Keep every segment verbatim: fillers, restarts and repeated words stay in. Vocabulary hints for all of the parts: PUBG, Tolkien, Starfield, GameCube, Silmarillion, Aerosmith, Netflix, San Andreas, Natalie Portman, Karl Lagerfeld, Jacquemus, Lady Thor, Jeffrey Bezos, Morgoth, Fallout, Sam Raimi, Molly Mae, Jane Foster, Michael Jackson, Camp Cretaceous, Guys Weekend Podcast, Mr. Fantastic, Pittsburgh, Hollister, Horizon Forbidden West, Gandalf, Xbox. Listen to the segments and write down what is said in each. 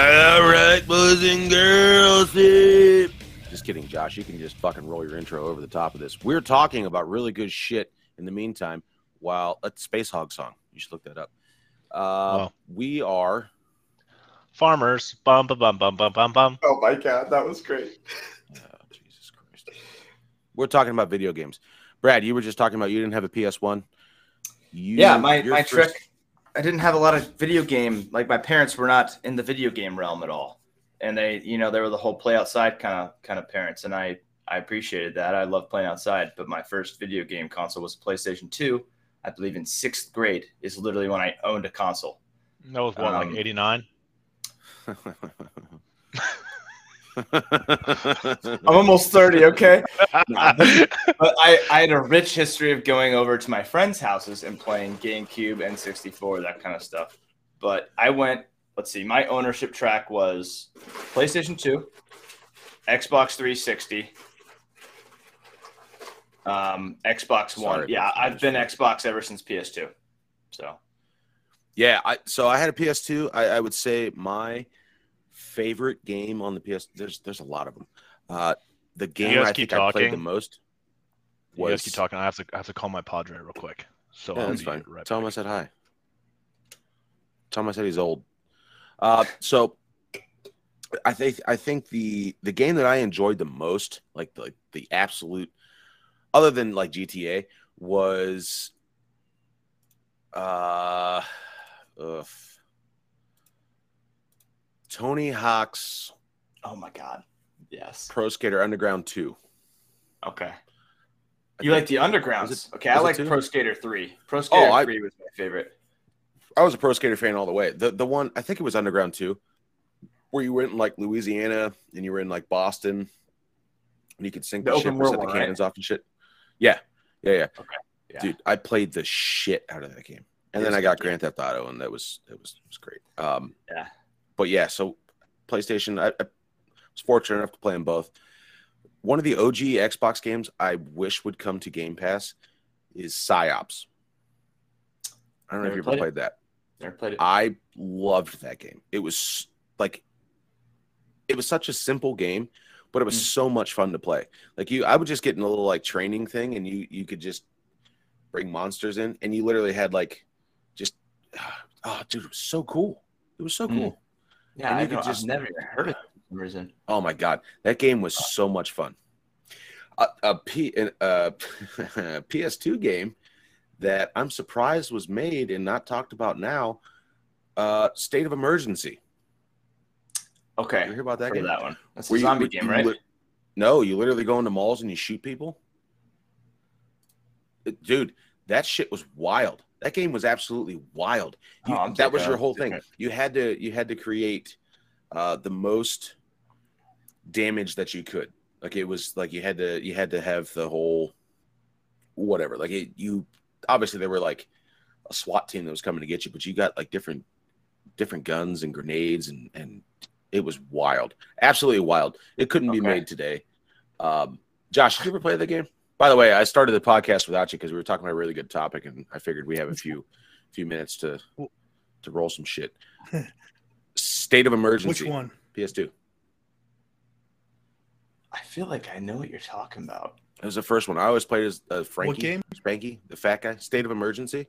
All right, boys and girls. Just kidding, Josh. You can just fucking roll your intro over the top of this. We're talking about really good shit in the meantime. While a Space Hog song. You should look that up. Uh, wow. We are... Farmers. Bum, bum, bum, bum, bum, bum, bum. Oh, my God. That was great. Oh, Jesus Christ. We're talking about video games. Brad, you were just talking about you didn't have a P S one. You, yeah, my, my first... trick. I didn't have a lot of video game. Like, my parents were not in the video game realm at all. And they, you know, they were the whole play outside kind of kind of parents. And I, I appreciated that. I love playing outside. But my first video game console was PlayStation two. I believe in sixth grade is literally when I owned a console. That was what, um, like eighty-nine? I'm almost thirty, okay? But I, I had a rich history of going over to my friends' houses and playing GameCube, N sixty-four, that kind of stuff. But I went, let's see, my ownership track was PlayStation two, Xbox three sixty, Um, Xbox One. Sorry, yeah, I've been Xbox ever since P S two. So, yeah, I so I had a P S two. I, I would say my favorite game on the P S. There's there's a lot of them. Uh, the game I think talking. I played the most. Was... You guys keep talking. I have to I have to call my padre real quick. So yeah, that's fine. Right Tell back. him I said hi. Tell him I said he's old. Uh, so I think I think the the game that I enjoyed the most, like the the absolute. Other than like G T A, was uh, oof. Tony Hawk's. Oh my God! Yes. Pro Skater Underground Two. Okay. I you think, like the Undergrounds? It, okay, I like Pro Skater Three. Pro Skater oh, Three I, was my favorite. I was a Pro Skater fan all the way. The the one I think it was Underground Two, where you were in like Louisiana and you were in like Boston, and you could sink the, the ship and set the one, cannons right? off and shit. Yeah, yeah, yeah. Okay. Yeah. Dude, I played the shit out of that game. And then I got Grand Theft Auto, and that was it was, it was great. Um, yeah. But yeah, so PlayStation, I, I was fortunate enough to play them both. One of the O G Xbox games I wish would come to Game Pass is PsyOps. I don't Never know if you ever played, played that. Never played it. I loved that game. It was like, it was such a simple game. But it was so much fun to play. Like you, I would just get in a little like training thing, and you you could just bring monsters in, and you literally had like, just oh dude, it was so cool. It was so cool. Yeah, and you I could know, just I've never heard of it. For some reason. Oh my God, that game was so much fun. A, a P a, a P S two game that I'm surprised was made and not talked about now. Uh, State of Emergency. Okay, you hear about that game? That one. That's a zombie game, right? No, you literally go into malls and you shoot people. Dude, that shit was wild. That game was absolutely wild. You, oh, that was your whole thing. You had to you had to create uh, the most damage that you could. Like it was like you had to you had to have the whole whatever. Like it, you obviously there were like a SWAT team that was coming to get you, but you got like different different guns and grenades and and. It was wild. Absolutely wild. It couldn't be okay. made today. Um, Josh, did you ever play the game? By the way, I started the podcast without you because we were talking about a really good topic, and I figured we have a few few minutes to to roll some shit. State of Emergency. Which one? P S two. I feel like I know what you're talking about. It was the first one. I always played as uh, Frankie. What game? Spanky, the fat guy. State of Emergency.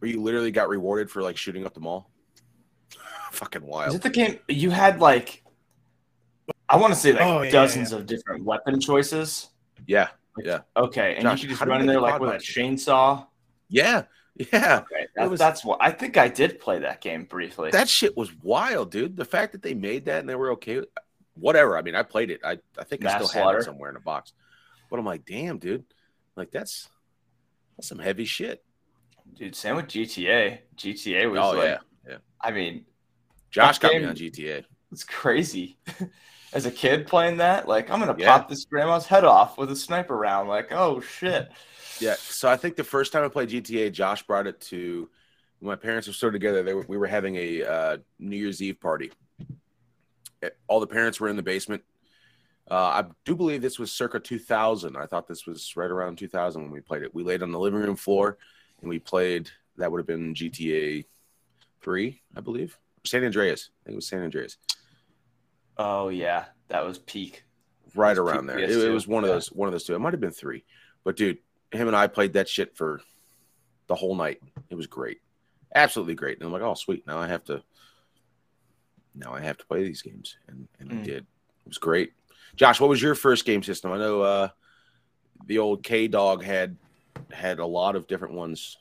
Where you literally got rewarded for, like, shooting up the mall. Fucking wild. Is it the game you had like I want to say like oh, yeah, dozens yeah. of different weapon choices? Yeah. Yeah. Okay. And Josh, you could just run in there like with a chainsaw. Yeah. Yeah. Okay. That, was, that's what I think I did play that game briefly. That shit was wild, dude. The fact that they made that and they were okay with whatever. I mean, I played it. I, I think Mass I still slaughter. Had it somewhere in a box. But I'm like, damn, dude. Like that's that's some heavy shit. Dude, same with G T A. G T A was oh, like yeah. Yeah. I mean Josh got me on G T A. It's crazy. As a kid playing that, like, I'm going to yeah. pop this grandma's head off with a sniper round. Like, oh, shit. Yeah, so I think the first time I played G T A, Josh brought it to – my parents were still together. They were, we were having a uh, New Year's Eve party. All the parents were in the basement. Uh, I do believe this was circa two thousand. I thought this was right around two thousand when we played it. We laid on the living room floor, and we played – that would have been G T A three, I believe. San Andreas. I think it was San Andreas. Oh yeah, that was peak. Right was around peak there. It, it was one yeah. of those one of those two. It might have been three. But dude, him and I played that shit for the whole night. It was great. Absolutely great. And I'm like, oh sweet, now I have to now I have to play these games. And and mm. I did. It was great. Josh, what was your first game system? I know uh, the old K-Dog had had a lot of different ones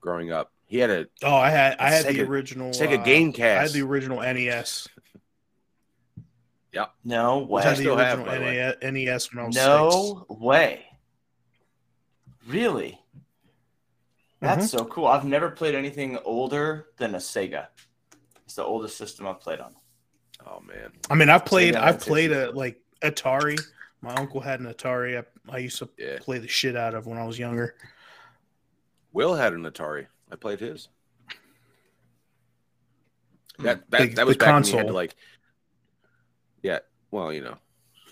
growing up. He had a oh, I had I had Sega, the original Sega Gamecast. Uh, I had the original N E S. Yeah, no way. I still have N E S when I was no six. Way. Really? That's mm-hmm. so cool. I've never played anything older than a Sega. It's the oldest system I've played on. Oh man. I mean, I've played I've played a like Atari. My uncle had an Atari. I, I used to yeah. play the shit out of when I was younger. Will had an Atari. I played his. That that, the, that was back console. When you had to like yeah, well, you know,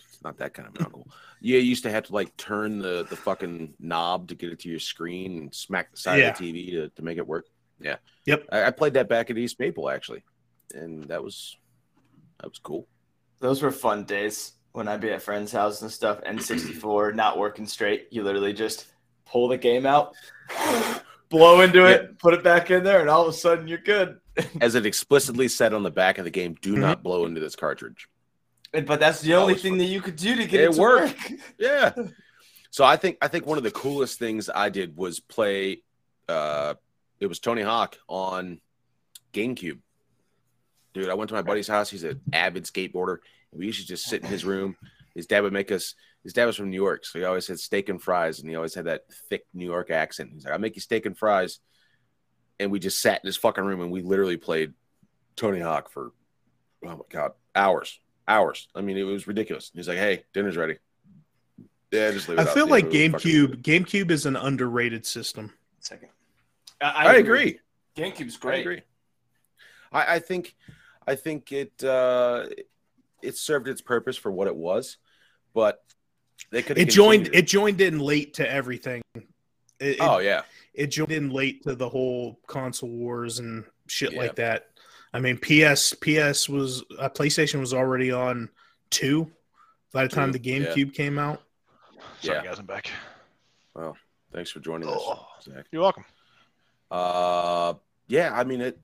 it's not that kind of uncle. You used to have to like turn the, the fucking knob to get it to your screen and smack the side yeah. of the T V to, to make it work. Yeah. Yep. I, I played that back at East Maple actually. And that was That was cool. Those were fun days when I'd be at friends' house and stuff, N sixty-four, not working straight. You literally just pull the game out, blow into it, yeah. put it back in there, and all of a sudden you're good. As it explicitly said on the back of the game, do mm-hmm. not blow into this cartridge. And, but that's the only that thing fun. That you could do to get it, it to work. work. Yeah. So I think I think one of the coolest things I did was play uh, – it was Tony Hawk on GameCube. Dude, I went to my buddy's house. He's an avid skateboarder. We used to just sit in his room. His dad would make us – his dad was from New York, so he always had steak and fries, and he always had that thick New York accent. He's like, I'll make you steak and fries. And we just sat in his fucking room, and we literally played Tony Hawk for, oh, my God, hours, hours. I mean, it was ridiculous. He's like, hey, dinner's ready. Yeah, just leave it I out. feel yeah, like GameCube GameCube is an underrated system. Second. I, I, I agree. agree. GameCube's great. I agree. I, I think – I think it uh, it served its purpose for what it was, but they could. It joined it. it joined in late to everything. It, oh it, yeah, it joined in late to the whole console wars and shit yeah. like that. I mean, P S P S was uh, PlayStation was already on two by the time two, the GameCube yeah. came out. Sorry yeah. guys, I'm back. Well, thanks for joining oh, us, Zach. You're welcome. Uh, yeah, I mean it.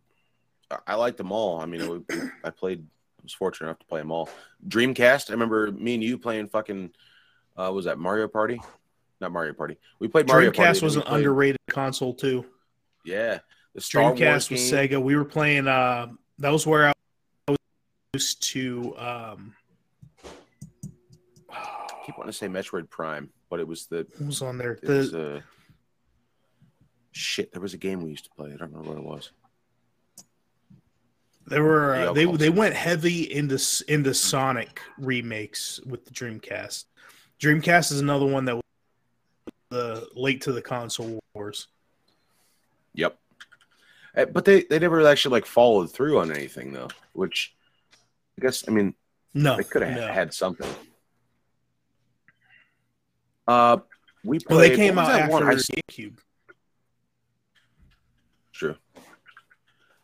I liked them all. I mean, it was, I played. I was fortunate enough to play them all. Dreamcast. I remember me and you playing fucking. Uh, was that Mario Party? Not Mario Party. We played Mario Party. Dreamcast was an played... underrated console too. Yeah, the Star Dreamcast Wars was Sega. We were playing. Uh, that was where I was used to. Um... I keep wanting to say Metroid Prime, but it was the. It was on there. It the... was, uh... Shit, there was a game we used to play. I don't remember what it was. They were uh, they they went heavy into into Sonic remakes with the Dreamcast. Dreamcast is another one that was the late to the console wars. Yep, but they, they never actually like followed through on anything though, which I guess I mean no they could have no. had something. Uh, we played, well they came out after GameCube. Sure.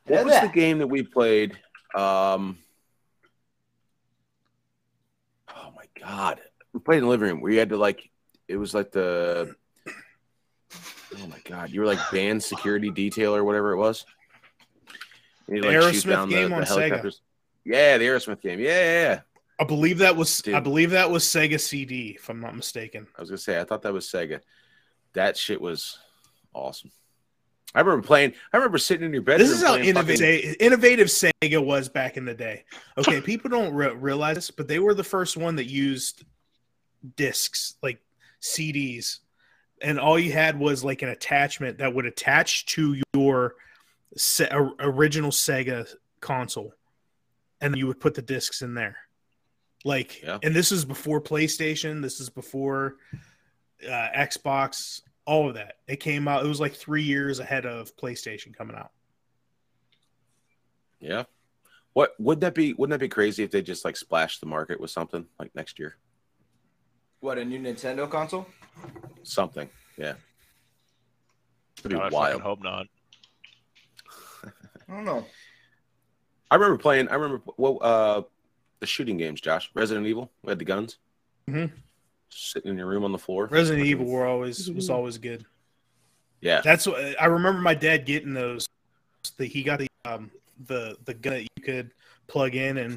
What was the game that we played? Um, oh, my God. We played in the living room where you had to, like, it was like the, oh, my God. You were, like, band security detail or whatever it was. You had to, like, shoot down the Aerosmith game on Sega. Yeah, the Aerosmith game. Yeah, yeah, yeah. I believe that was, Dude. I believe that was Sega C D, if I'm not mistaken. I was going to say, I thought that was Sega. That shit was awesome. I remember playing. I remember sitting in your bedroom. This is how innovative, fucking... innovative Sega was back in the day. Okay, people don't re- realize this, but they were the first one that used discs, like C Ds, and all you had was like an attachment that would attach to your se- original Sega console, and you would put the discs in there. Like, yeah. and this is before PlayStation. This is before uh, Xbox. All of that. It came out. It was like three years ahead of PlayStation coming out. Yeah. What would that be? Wouldn't that be crazy if they just like splashed the market with something like next year? What, a new Nintendo console? Something. Yeah. It'd be God, wild. I fucking hope not. I don't know. I remember playing. I remember well, uh, the shooting games, Josh. Resident Evil. We had the guns. Mm-hmm. Sitting in your room on the floor. Resident Evil were always was always good. Yeah, that's what I remember. My dad getting those. The, he got the um the the gun that you could plug in and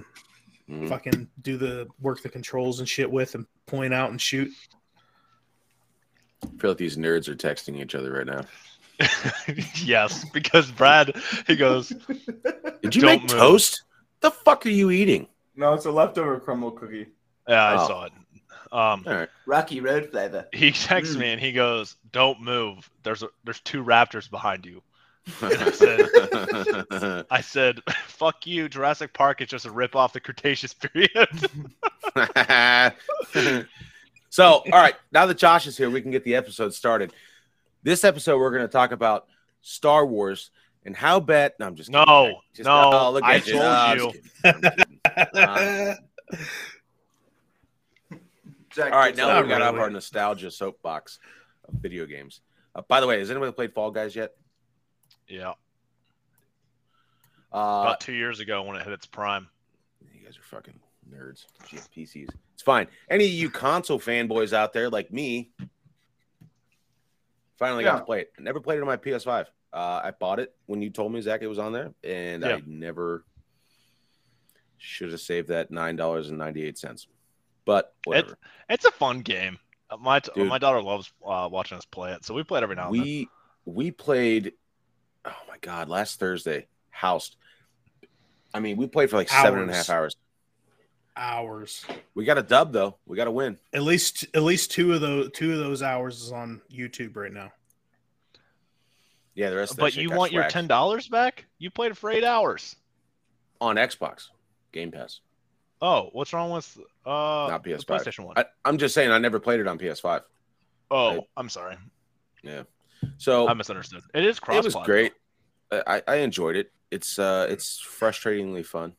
mm-hmm. fucking do the work the controls and shit with and point out and shoot. I feel like these nerds are texting each other right now. Yes, because Brad, he goes, "Did you make move. toast? The fuck are you eating?" No, it's a leftover crumble cookie. Yeah, I oh. saw it. Um, right. Rocky Road flavor. He texts mm. me and he goes, "Don't move. There's a, there's two raptors behind you." And I said, "I said, fuck you. Jurassic Park is just a rip off the Cretaceous period." So, all right, now that Josh is here, we can get the episode started. This episode, we're going to talk about Star Wars and how bad. No, I'm just kidding. No, just, no. Oh, look I at told you. you. No, I'm um, all right, now we've got really. up our nostalgia soapbox of video games. Uh, by the way, has anybody played Fall Guys yet? Yeah. Uh, About two years ago when it hit its prime. You guys are fucking nerds. P Cs. It's fine. Any of you console fanboys out there like me finally yeah. got to play it. I never played it on my P S five. Uh, I bought it when you told me, Zach, it was on there, and yeah. I never should have saved that nine dollars and ninety-eight cents. But whatever. It, it's a fun game. My Dude, my daughter loves uh, watching us play it, so we play it every now and we, then. We played, oh my God, last Thursday, Housed. I mean, we played for like hours. seven and a half hours. Hours. We got a dub though. We got a win. At least, at least two of those two of those hours is on YouTube right now. Yeah, the rest. Of but you want your ten dollars back? You played it for eight hours on Xbox Game Pass. Oh, what's wrong with uh, not P S five. PlayStation one? I, I'm just saying I never played it on P S five. Oh, I, I'm sorry. Yeah. So I misunderstood. It is cross-play. It was great. I, I enjoyed it. It's uh, it's frustratingly fun.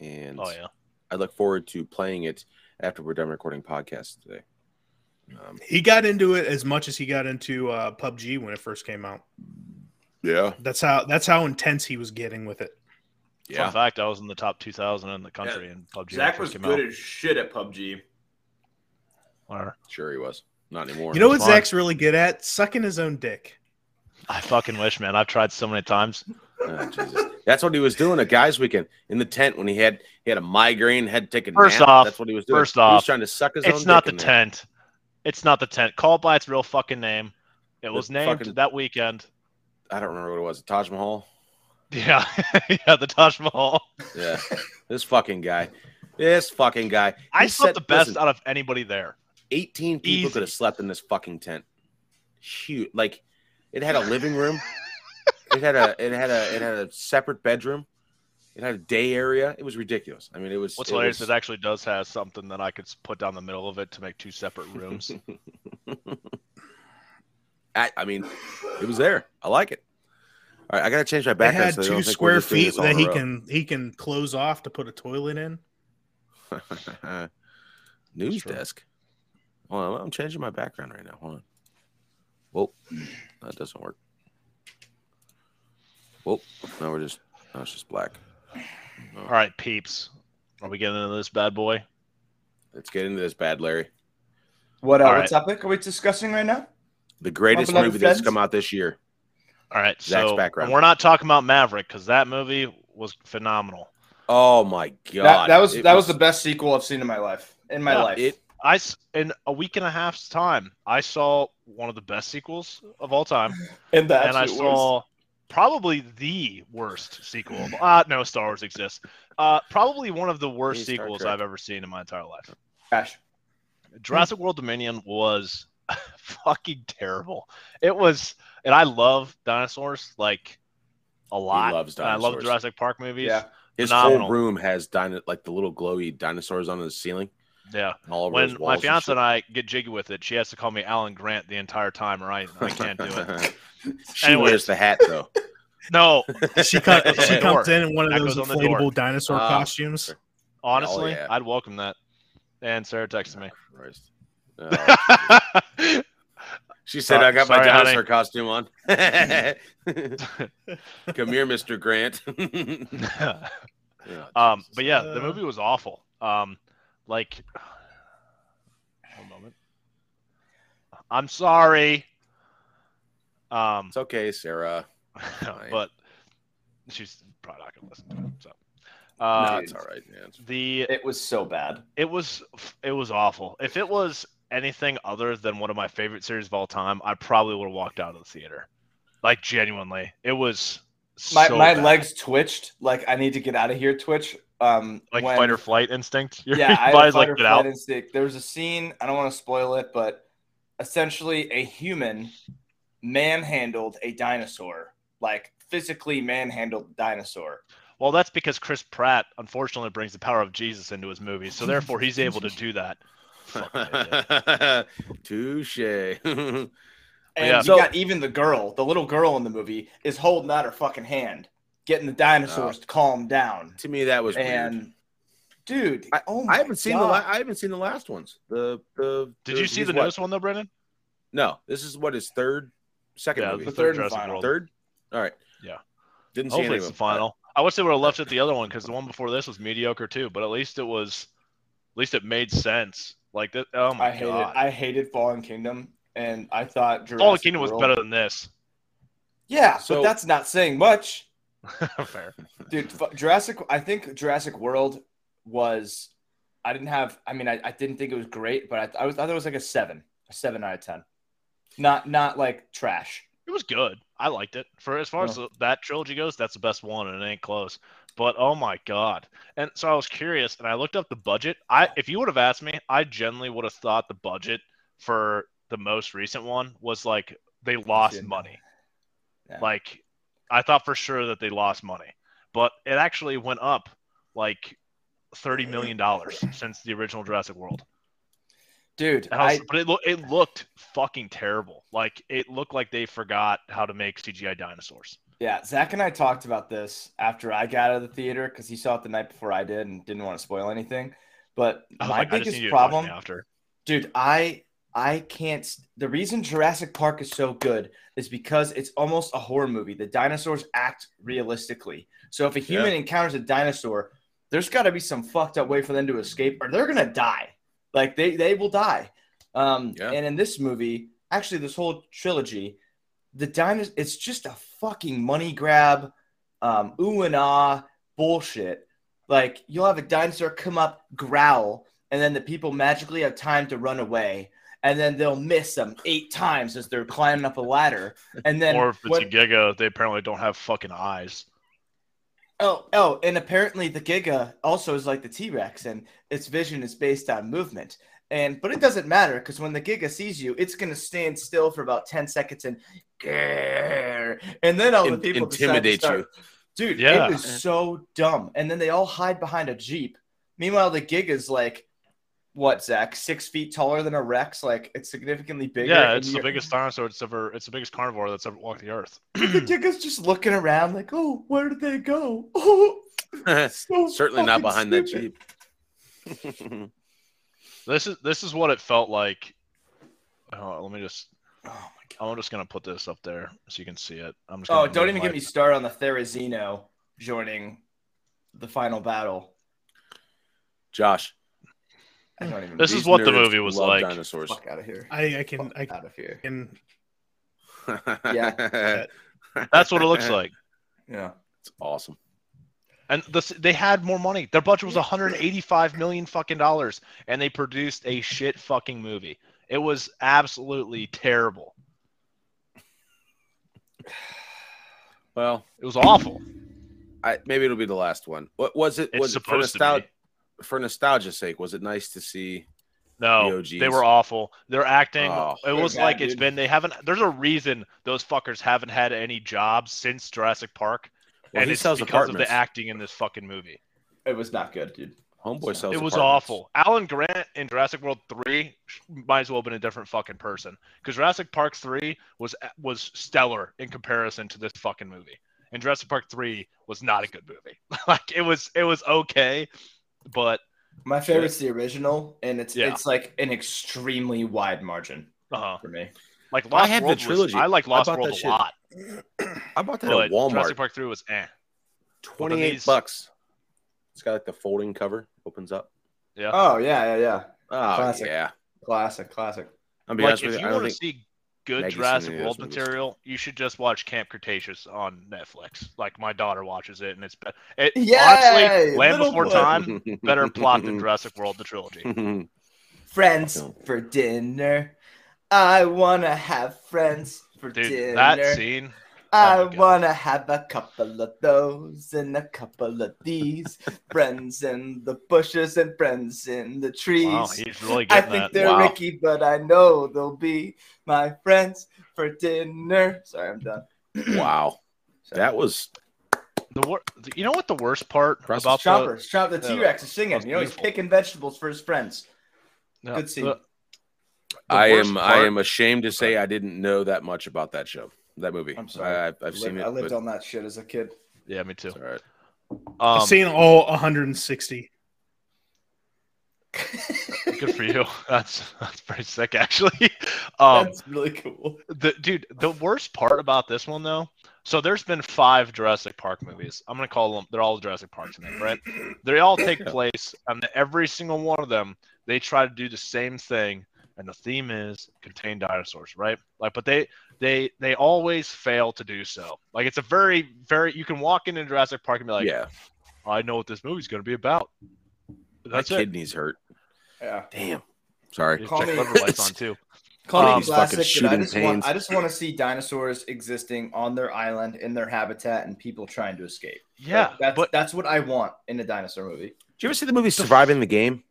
And oh, yeah. I look forward to playing it after we're done recording podcasts today. Um, he got into it as much as he got into uh, P U B G when it first came out. Yeah. That's how that's how intense he was getting with it. Yeah. Fun fact, I was in the top two thousand in the country, yeah. and P U B G. Zach was good out. as shit at P U B G. Where? Sure he was. Not anymore. You know what fun. Zach's really good at? Sucking his own dick. I fucking wish, man. I've tried so many times. Oh, Jesus. That's what he was doing at Guys Weekend in the tent when he had he had a migraine, had to take a first nap. Off, That's what he was doing. First off, he was trying to suck his it's own It's not dick the tent. There. It's not the tent. Call it by its real fucking name. It the was named fucking, that weekend. I don't remember what it was. Taj Mahal? Yeah, yeah, the Taj Mahal. Yeah, this fucking guy. This fucking guy. He I slept the best listen, out of anybody there. eighteen people Easy. could have slept in this fucking tent. Shoot, like it had a living room. it had a, it had a, it had a separate bedroom. It had a day area. It was ridiculous. I mean, it was. What's it hilarious was... is it actually does have something that I could put down the middle of it to make two separate rooms. I, I mean, it was there. I like it. All right, I gotta change my background. It had so two square feet that he can he can close off to put a toilet in. News desk. Hold on, I'm changing my background right now. Hold on. Whoa, that doesn't work. Whoa, no, we're just no, it's just black. No. All right, peeps. Are we getting into this bad boy? Let's get into this bad Larry. What uh, what's epic are we discussing right now? The greatest movie that's come out this year. All right, Zach's so background. We're not talking about Maverick because that movie was phenomenal. Oh my God, that, that was it that was, was the best sequel I've seen in my life. In my yeah, life, it, I in a week and a half's time, I saw one of the best sequels of all time, and, the and I saw worst. probably the worst sequel. Of, uh, no, Star Wars exists. Uh, probably one of the worst He's sequels I've ever seen in my entire life. Gosh, Jurassic World Dominion was fucking terrible. It was. And I love dinosaurs, like, a lot. He loves dinosaurs. And I love Jurassic Park movies. Yeah. His Phenomenal. whole room has, dino- like, the little glowy dinosaurs on the ceiling. Yeah. All over when his walls my fiance and, and I get jiggy with it, she has to call me Alan Grant the entire time, or I, I can't do it. she Anyways. wears the hat, though. No. She, come, she comes in in one of those inflatable dinosaur uh, costumes. Honestly, yeah. I'd welcome that. And Sarah texted me. Oh, Christ. Oh, She said, sorry, I got my sorry, dinosaur honey. costume on. Come here, Mister Grant. oh, um, but yeah, the movie was awful. Um, like, one moment. I'm sorry. Um, it's okay, Sarah. But she's probably not going to listen to it. So. Uh, no, it's all right. Yeah, it's... The it was so bad. It was it was awful. If it was anything other than one of my favorite series of all time, I probably would have walked out of the theater. Like genuinely, it was. My so my bad. legs twitched. Like I need to get out of here. Twitch. Um, like when... fight or flight instinct. Your yeah, I had like, get out. Instinct. There was a scene. I don't want to spoil it, but essentially, a human manhandled a dinosaur. Like physically manhandled the dinosaur. Well, that's because Chris Pratt, unfortunately, brings the power of Jesus into his movies, so therefore he's able to do that. Touche. And yeah, you so, got even the girl, the little girl in the movie, is holding out her fucking hand, getting the dinosaurs uh, to calm down. To me, that was and, weird. Dude, I, oh my I haven't God. seen the I haven't seen the last ones. The, the did the, you see the newest one though, Brendan? No, this is what his third, second yeah, movie. The third, third and final. World. Third. All right. Yeah. Didn't see Hopefully any of them. It's the final. I wish they would have left it the other one because the one before this was mediocre too. But at least it was, at least it made sense. Like that. Oh my I hated, god! I hated Fallen Kingdom, and I thought Jurassic Fallen Kingdom World... was better than this. Yeah, so... but that's not saying much. Fair, dude. Jurassic. I think Jurassic World was. I didn't have. I mean, I, I didn't think it was great, but I, I was. I thought it was like a seven, a seven out of ten. Not not like trash. It was good. I liked it. For as far yeah. as the, that trilogy goes, that's the best one, and it ain't close. But oh my god! And so I was curious, and I looked up the budget. I, if you would have asked me, I generally would have thought the budget for the most recent one was like they lost money. Yeah. Like I thought for sure that they lost money, but it actually went up like thirty million dollars since the original Jurassic World. Dude, was, I, but it, lo- it looked fucking terrible. Like, it looked like they forgot how to make C G I dinosaurs. Yeah, Zach and I talked about this after I got out of the theater because he saw it the night before I did and didn't want to spoil anything. But my like, biggest problem, after. dude, I I can't. The reason Jurassic Park is so good is because it's almost a horror movie. The dinosaurs act realistically. So if a human yeah. encounters a dinosaur, there's got to be some fucked up way for them to escape or they're going to die. Like, they, they will die. Um, yeah. And in this movie, actually, this whole trilogy, the dinosaurs, it's just a fucking money grab, um, ooh and ah bullshit. Like, you'll have a dinosaur come up, growl, and then the people magically have time to run away. And then they'll miss them eight times as they're climbing up a ladder. And then or if it's what, a Giga, they apparently don't have fucking eyes. Oh, oh, and apparently the Giga also is like the T-Rex, and its vision is based on movement. And but it doesn't matter, because when the Giga sees you, it's going to stand still for about ten seconds and... And then all the people intimidate you. Dude, yeah. It was so dumb. And then they all hide behind a Jeep. Meanwhile, the Giga's like, what, Zach? Six feet taller than a Rex? Like, it's significantly bigger. Yeah, it's the biggest dinosaur that's ever... It's the biggest carnivore that's ever walked the earth. The Giga's just looking around like, oh, where did they go? Oh, so certainly not behind stupid. that Jeep. This is this is what it felt like. Oh, let me just... Oh, my God. I'm just going to put this up there so you can see it. I'm just oh, don't even get me started on the Therizino joining the final battle. Josh. I don't even this is what the movie was like. Dinosaurs. Fuck out of here. I, I can. Fuck I can, out of here. Can... yeah. That's what it looks like. Yeah. It's awesome. And this, they had more money. Their budget was one hundred eighty-five million fucking dollars, and they produced a shit fucking movie. It was absolutely terrible. Well, it was awful. I maybe it'll be the last one. What was it? It's was supposed it to be. For nostalgia's sake, was it nice to see? No, the they were awful. They're acting. Oh, it was like dude. it's been. They haven't. There's a reason those fuckers haven't had any jobs since Jurassic Park, well, and it's because apartments. of the acting in this fucking movie. It was not good, dude. Homeboy sells. It was awful. Alan Grant in Jurassic World three might as well have been a different fucking person because Jurassic Park three was was stellar in comparison to this fucking movie, and Jurassic Park three was not a good movie. like it was, it was okay. But my favorite's the original, and it's yeah. it's like an extremely wide margin uh-huh. for me. Like Lost I had World the trilogy. Was, I like Lost I World a shit. lot. I bought that but at Walmart. Jurassic Park three was eh. twenty-eight these... bucks. It's got like the folding cover, opens up. Yeah. Oh yeah, yeah, yeah. Oh classic. yeah, classic, classic. I'm like, honest if with you, you want to see good Maggie Jurassic World material, you should just watch Camp Cretaceous on Netflix. Like my daughter watches it, and it's better. It, honestly, Land Before boy. Time better plot than Jurassic World the trilogy. Friends for dinner. I wanna have friends for Dude, dinner. That scene. Oh I wanna have a couple of those and a couple of these. Friends in the bushes and friends in the trees. Wow, he's really I think that. they're wow. Ricky, but I know they'll be my friends for dinner. Sorry, I'm done. Wow, Sorry. that was the wor- You know what the worst part Press about Chopper, the Chop the T-Rex is singing. You know he's picking vegetables for his friends. No, Good scene. The, the I am. Part, I am ashamed to say I didn't know that much about that show. That movie. I'm sorry. I, I've lived, seen it. I lived but... on that shit as a kid. Yeah, me too. All right. um, I've seen all one hundred sixty. Good for you. That's that's pretty sick, actually. Um, that's really cool. The, dude, the worst part about this one, though, so there's been five Jurassic Park movies. I'm going to call them, they're all Jurassic Park tonight, right? They all take place, and every single one of them, they try to do the same thing. And the theme is contain dinosaurs, right? Like, but they they they always fail to do so. Like, it's a very very you can walk into Jurassic Park and be like, yeah, I know what this movie's going to be about. That's My it. kidneys hurt. Yeah. Damn. Sorry. Call check me, liver lights on too. Call um, me classic. I just want, I just want to see dinosaurs existing on their island in their habitat and people trying to escape. Yeah, like, that's, but that's what I want in a dinosaur movie. Did you ever see the movie Surviving the Game?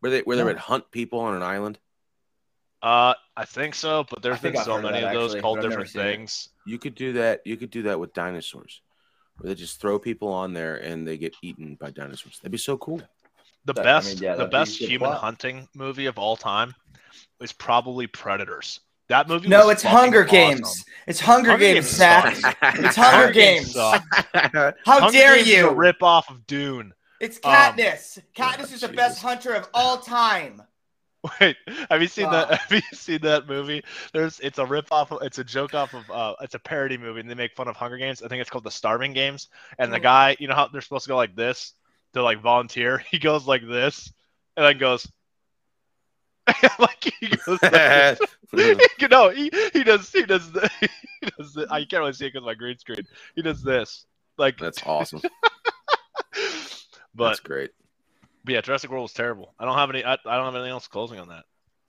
Where they where they would hunt people on an island? Uh, I think so, but there's been so many of those called different things. You could do that. You could do that with dinosaurs, where they just throw people on there and they get eaten by dinosaurs. That'd be so cool. The best, the best human hunting movie of all time is probably Predators. That movie. No, it's Hunger Games. It's Hunger Games, Zach. It's Hunger Games. How dare you? Rip off of Dune. It's Katniss. Um, Katniss is the Jesus. best hunter of all time. Wait, have you seen uh, that? Have you seen that movie? There's, it's a rip off. Of, it's a joke off of. Uh, it's a parody movie, and they make fun of Hunger Games. I think it's called The Starving Games. And the guy, you know how they're supposed to go like this to like volunteer. He goes like this, and then goes. like he goes like you know he he does he does the, he does the, I can't really see it because of my green screen. He does this like that's awesome. But, that's great. But yeah, Jurassic World was terrible. I don't have any. I, I don't have anything else closing on that.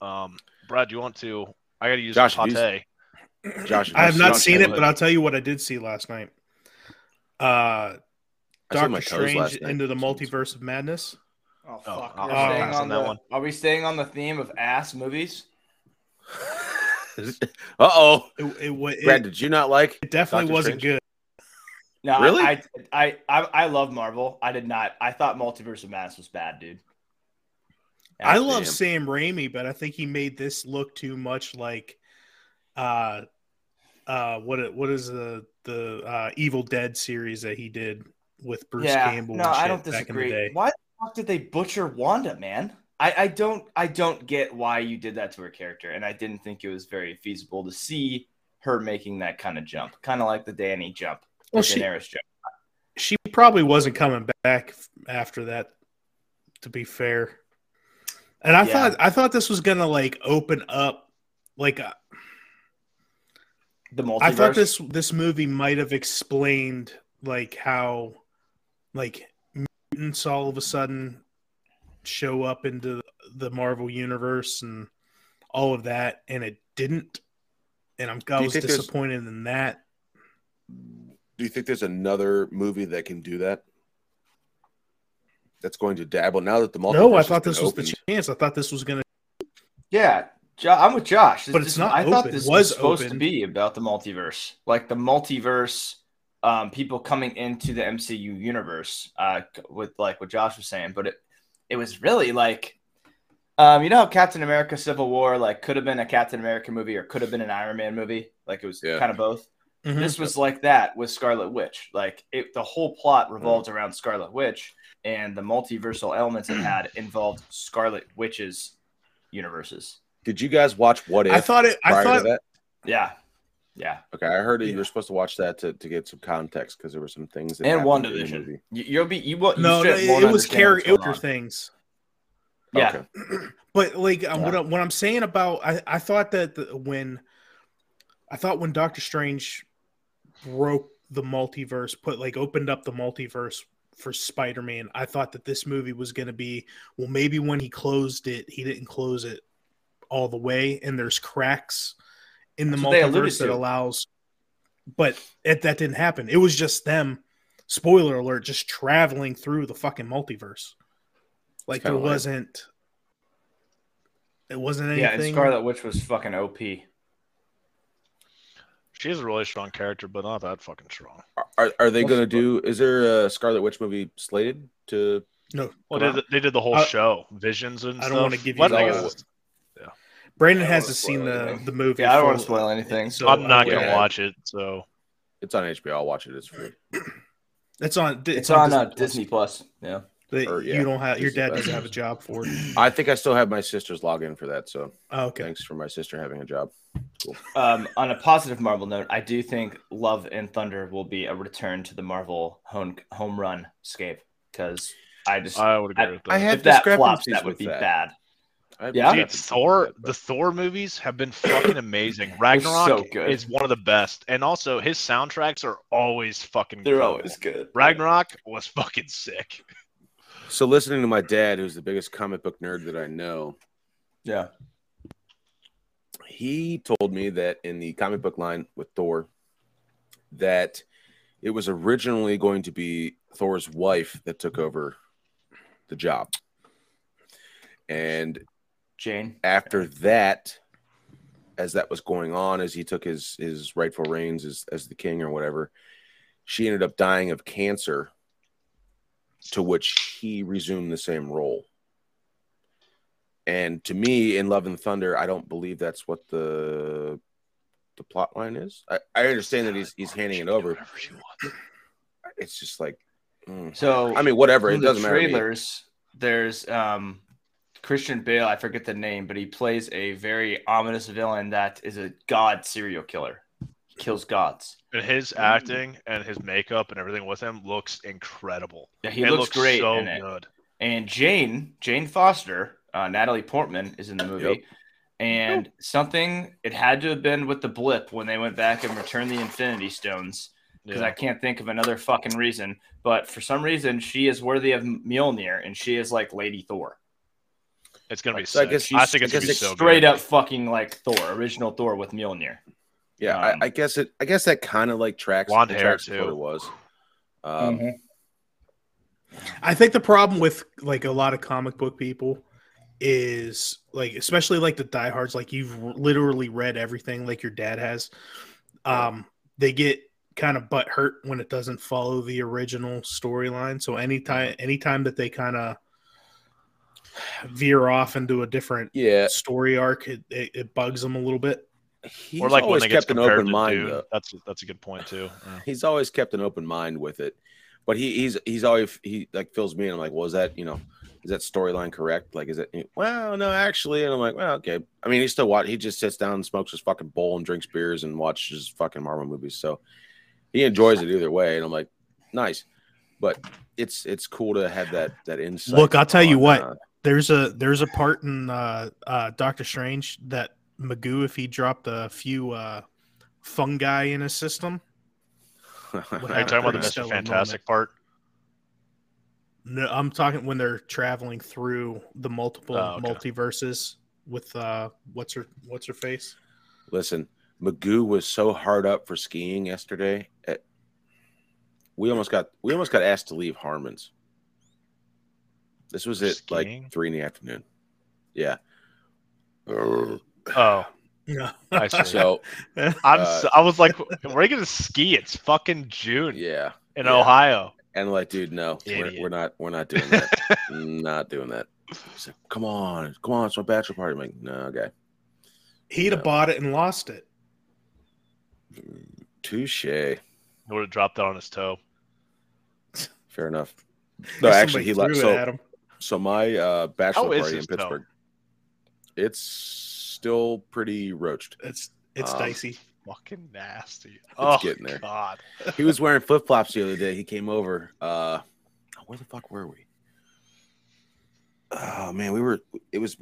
Um, Brad, do you want to? I got to use Josh, pate. You, Josh, I have not seen it, but I'll tell you what I did see last night. Uh, Doctor Strange into the Multiverse of Madness. Oh fuck! Oh, We're staying on that the, one. Are we staying on the theme of ass movies? uh oh. It, it, it, Brad, did you not like? It definitely Doctor wasn't Strange? good. No, really? I, I I I love Marvel. I did not. I thought Multiverse of Madness was bad, dude. And I love damn. Sam Raimi, but I think he made this look too much like, uh, uh, what what is the the uh, Evil Dead series that he did with Bruce yeah, Campbell? No, and shit I don't back disagree. In the day. Why the fuck did they butcher Wanda, man? I, I don't I don't get why you did that to her character, and I didn't think it was very feasible to see her making that kind of jump, kind of like the Danny jump. Well, she, she probably wasn't coming back after that, to be fair. And I yeah. thought I thought this was gonna like open up like a, the multiverse. I thought this this movie might have explained like how like mutants all of a sudden show up into the Marvel universe and all of that, and it didn't. And I'm I was disappointed in that. Do you think there's another movie that can do that? That's going to dabble now that the multiverse. No, I thought this was the chance. I thought this was going to. Yeah, jo- I'm with Josh. This, but it's this, not. I open. thought this was, was supposed open. to be about the multiverse, like the multiverse um, people coming into the M C U universe, uh, with like what Josh was saying. But it, it was really like, um, you know, how Captain America: Civil War like could have been a Captain America movie or could have been an Iron Man movie. Like it was yeah. kind of both. Mm-hmm. This was like that with Scarlet Witch. Like it, the whole plot revolved mm-hmm. around Scarlet Witch, and the multiversal elements it had involved Scarlet Witch's universes. Did you guys watch What If? I thought it. I thought that. Yeah. Yeah. Okay, I heard yeah. you were supposed to watch that to, to get some context because there were some things that and WandaVision. You, you'll be you. you no, no it, it was character things. Yeah, okay. But like um, yeah. what, I, what I'm saying about I, I thought that the, when I thought when Doctor Strange broke the multiverse, put like opened up the multiverse for Spider-Man, I thought that this movie was going to be, well, maybe when he closed it, he didn't close it all the way, and there's cracks in the multiverse that allows, but it, that didn't happen. It was just them, spoiler alert, just traveling through the fucking multiverse. Like there wasn't, it wasn't anything. Yeah, and Scarlet Witch was fucking O P. She's a really strong character, but not that fucking strong. Are are they going to do? Is there a Scarlet Witch movie slated to? No. Well, they, they did the whole I, show, Visions and. I don't want to give you. What, I guess, yeah. Brandon hasn't seen the anything. the movie. Yeah, I don't want to spoil anything, so I'm not going to watch it. So it's on H B O. I'll watch it. It's free. It's on. It's, it's on, on Disney, uh, Disney Plus. Plus. Yeah. That or, yeah, you don't have your dad doesn't have a job for it. I think I still have my sister's login for that. So oh, okay. Thanks for my sister having a job. Cool. Um, on a positive Marvel note, I do think Love and Thunder will be a return to the Marvel home home run scape because I just I would agree I, with that. I have if that flops, that would be that. bad. Yeah, dude, Thor. The Thor movies have been fucking amazing. Ragnarok so is one of the best, and also his soundtracks are always fucking. They're cool. always good. Ragnarok yeah. was fucking sick. So listening to my dad, who's the biggest comic book nerd that I know, yeah, he told me that in the comic book line with Thor, that it was originally going to be Thor's wife that took over the job, and Jane. After that, as that was going on, as he took his his rightful reigns as as the king or whatever, she ended up dying of cancer. To which he resumed the same role. And to me, in Love and Thunder, I don't believe that's what the the plot line is. I, I understand that he's he's handing it over. It's just like, mm. so. I mean, whatever. It doesn't matter. In the trailers, there's um, Christian Bale. I forget the name, but he plays a very ominous villain that is a god serial killer. He kills gods. And his acting and his makeup and everything with him looks incredible. Yeah, he it looks, looks great. So in it. good. And Jane, Jane Foster, uh, Natalie Portman is in the movie. Yep. And yep. something it had to have been with the blip when they went back and returned the Infinity Stones because yeah. I can't think of another fucking reason. But for some reason, she is worthy of Mjolnir, and she is like Lady Thor. It's gonna like, be. So sick. I, guess she's, I think it's, I guess gonna be it's so straight good. up fucking like Thor, original Thor with Mjolnir. Yeah, um, I, I guess it. I guess that kind of like tracks. Blonde hair too. What it was. Um, mm-hmm. I think the problem with like a lot of comic book people is like, especially like the diehards, like you've literally read everything, like your dad has. Um, they get kind of butt hurt when it doesn't follow the original storyline. So anytime, anytime that they kind of veer off into a different yeah. story arc, it, it, it bugs them a little bit. He's or like always when they kept an open mind. Dude, that's that's a good point too. Yeah. He's always kept an open mind with it, but he he's he's always he like fills me in. I'm like, well, is that you know, is that storyline correct? Like, is it? Well, no, actually. And I'm like, well, okay. I mean, he still watch. He just sits down and smokes his fucking bowl and drinks beers and watches fucking Marvel movies. So he enjoys it either way. And I'm like, nice. But it's it's cool to have that that insight. Look, I'll tell on, you what. Uh, there's a there's a part in uh, uh, Doctor Strange that. Magoo, if he dropped a few uh, fungi in his system. Are you talking about the Mister Fantastic part? No, I'm talking when they're traveling through the multiple oh, okay. multiverses with uh, what's her what's her face. Listen, Magoo was so hard up for skiing yesterday. At, we almost got we almost got asked to leave Harmon's. This was at skiing? Like three in the afternoon. Yeah. Uh, Oh, yeah. I so I'm. Uh, so, I was like, we're gonna ski. It's fucking June. Yeah, in yeah. Ohio. And like, dude, no, we're, we're not. We're not doing that. Not doing that. He's like, come on, come on, it's my bachelor party. I'm like, no, okay. He'd no. have bought it and lost it. Touche. He would have dropped that on his toe. Fair enough. No, actually, he lost. So, so my uh, bachelor party in Pittsburgh. Toe? It's. still pretty roached. It's it's um, dicey. Fucking nasty. Oh, getting there. God. He was wearing flip flops the other day. He came over. Uh, where the fuck were we? Oh man, we were. It was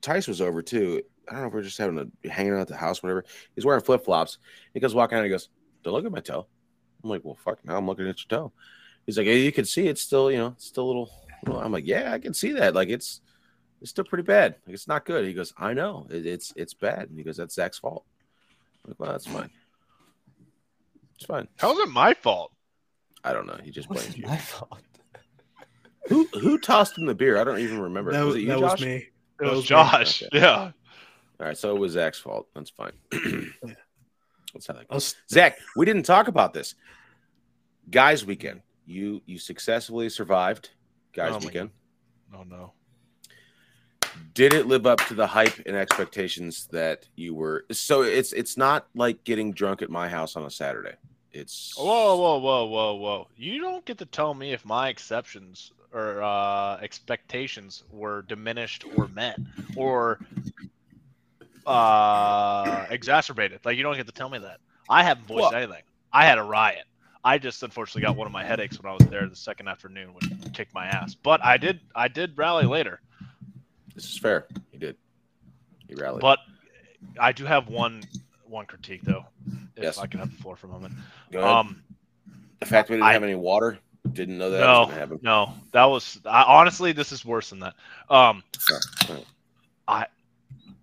Tice was over too. I don't know if we we're just having a hanging out at the house, whatever. He's wearing flip flops. He goes walking out and he goes, "Don't look at my toe." I'm like, "Well, fuck. Now I'm looking at your toe." He's like, "Hey, you can see it's still, you know, it's still a little." Well, I'm like, "Yeah, I can see that. Like it's, it's still pretty bad. Like it's not good." He goes, "I know. It, it's it's bad." And he goes, "That's Zach's fault." Like, well, that's fine. It's fine. How is it my fault? I don't know. He just blames you. My fault. Who who tossed him the beer? I don't even remember. That was, was it you, that Josh? Was me. It that was, was Josh. Okay. Yeah. All right. So it was Zach's fault. That's fine. Yeah. That's how that goes. Zach, we didn't talk about this. Guys Weekend. You you successfully survived Guys oh Weekend. Oh no. Did it live up to the hype and expectations that you were? So it's it's not like getting drunk at my house on a Saturday. It's whoa whoa whoa whoa whoa. You don't get to tell me if my exceptions or uh, expectations were diminished or met or uh, exacerbated. Like you don't get to tell me that. I haven't voiced well, anything. I had a riot. I just unfortunately got one of my headaches when I was there the second afternoon, which kicked my ass. But I did I did rally later. This is fair. He did. He rallied. But I do have one one critique, though, if yes. I can have the floor for a moment. Go ahead. Um, the fact we didn't I, have any water, didn't know that no, was going to happen. No, that was I, – honestly, this is worse than that. Um, all right. All right. I,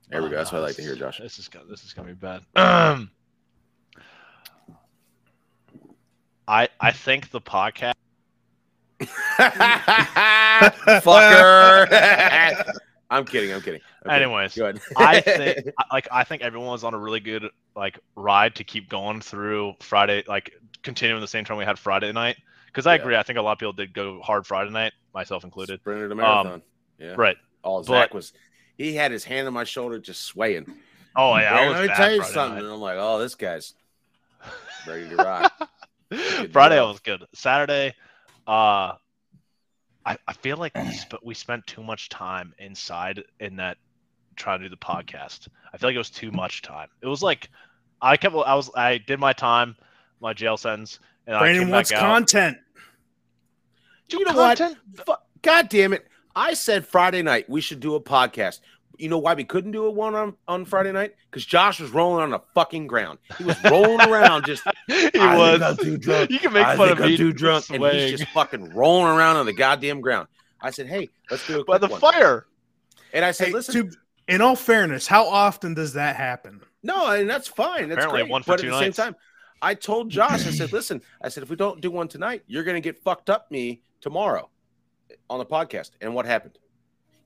there we oh, go. That's no, what I like to hear, Josh. This is gonna, this is going to be bad. Um, I I think the podcast – Fucker. I'm kidding. I'm kidding. I'm Anyways, kidding. I think like I think everyone was on a really good like ride to keep going through Friday, like continuing the same time we had Friday night. Because I yeah. agree, I think a lot of people did go hard Friday night, myself included. Sprinted a marathon. Um, yeah, right. All Zach but, was, he had his hand on my shoulder, just swaying. Oh yeah, I was let me tell Friday you something. Night. And I'm like, oh, this guy's ready to rock. Friday I was good. Saturday, uh. I, I feel like we, sp- we spent too much time inside in that trying to do the podcast. I feel like it was too much time. It was like I kept I was I did my time, my jail sentence, and Brandon I came wants back out. Content. Do you know content? What? God damn it! I said Friday night we should do a podcast. You know why we couldn't do a one on, on Friday night? Because Josh was rolling on the fucking ground. He was rolling around just. He I was. I'm too drunk. You can make I fun of me. Too drunk, and he's just fucking rolling around on the goddamn ground. I said, "Hey, let's do a by the one. Fire." And I said, hey, "Listen." To, in all fairness, how often does that happen? No, and that's fine. That's Apparently great. One for but two at the nights. Same time, I told Josh. I said, "Listen." I said, "If we don't do one tonight, you're gonna get fucked up me tomorrow on the podcast." And what happened?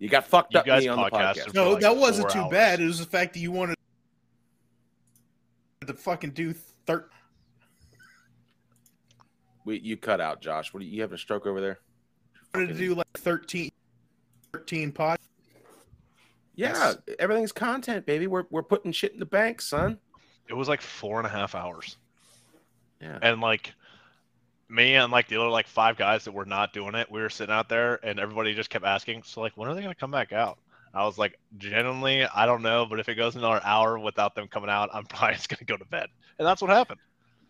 You got fucked you up me on the podcast. No, like that wasn't too hours. Bad. It was the fact that you wanted to fucking do third. Wait, you cut out, Josh. What do you, you having a stroke over there? I wanted to do like thirteen, thirteen podcasts. Yeah, yes. Everything's content, baby. We're we're putting shit in the bank, son. It was like four and a half hours. Yeah, and like. Me and like the other like five guys that were not doing it, we were sitting out there and everybody just kept asking, so like when are they gonna come back out? I was like, genuinely, I don't know, but if it goes another hour without them coming out, I'm probably just gonna go to bed. And that's what happened.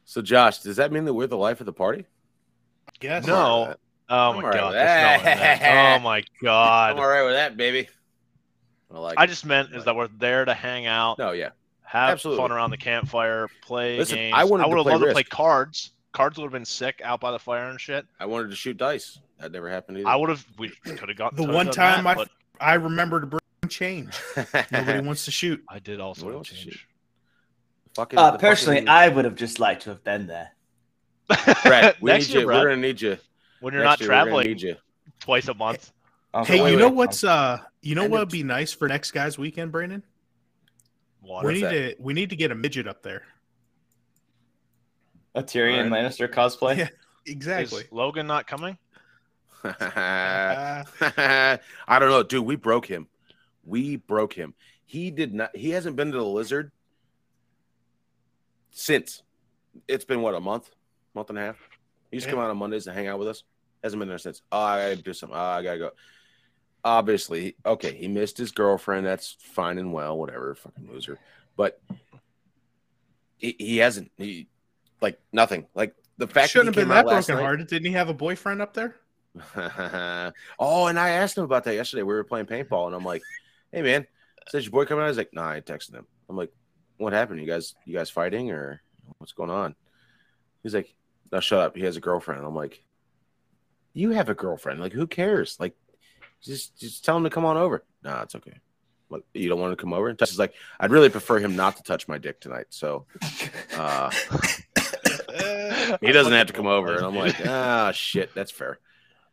So Josh, does that mean that we're the life of the party? Yes. No. Oh my god. Oh my god. I'm all right with that, baby. I like I just meant is that we're there to hang out. No, yeah. Have Absolutely. Fun around the campfire, play Listen, games. I would have loved to play cards. Cards would have been sick out by the fire and shit. I wanted to shoot dice. That never happened either. I would have. We could have gotten the one time that, I but... I remember to bring change. Nobody wants to shoot. I did also want to shoot. Fucking, uh, personally, fucking... I would have just liked to have been there. Brad, we Next need year, you. Brad. We're gonna need you when you're Next not year, traveling. Need you. Twice a month. Hey, okay, hey wait, you know wait. what's uh, you know what would be nice for next Guys Weekend, Brandon? What we need that? to we need to get a midget up there. A Tyrion right. Lannister cosplay? Yeah, exactly. Is Logan not coming? uh... I don't know, dude. We broke him. We broke him. He did not. He hasn't been to the Lizard since. It's been what, a month, month and a half. He used to yeah. come out on Mondays and hang out with us. Hasn't been there since. Oh, I gotta do something. Oh, I gotta go. obviously, okay, he missed his girlfriend. That's fine and well, whatever, fucking loser. But he, he hasn't, he like nothing. Like the fact shouldn't that he have been that brokenhearted. Didn't he have a boyfriend up there? Oh, and I asked him about that yesterday. We were playing paintball, and I'm like, "Hey, man, is your boy coming out?" He's like, "Nah, I texted him." I'm like, "What happened? You guys, you guys fighting or what's going on?" He's like, "No, shut up. He has a girlfriend." I'm like, "You have a girlfriend? Like, who cares? Like, just, just tell him to come on over." Nah, it's okay. Like, you don't want to come over? He's like, "I'd really prefer him not to touch my dick tonight." So, uh, he doesn't have to come over, and I'm like, "Ah, shit, that's fair."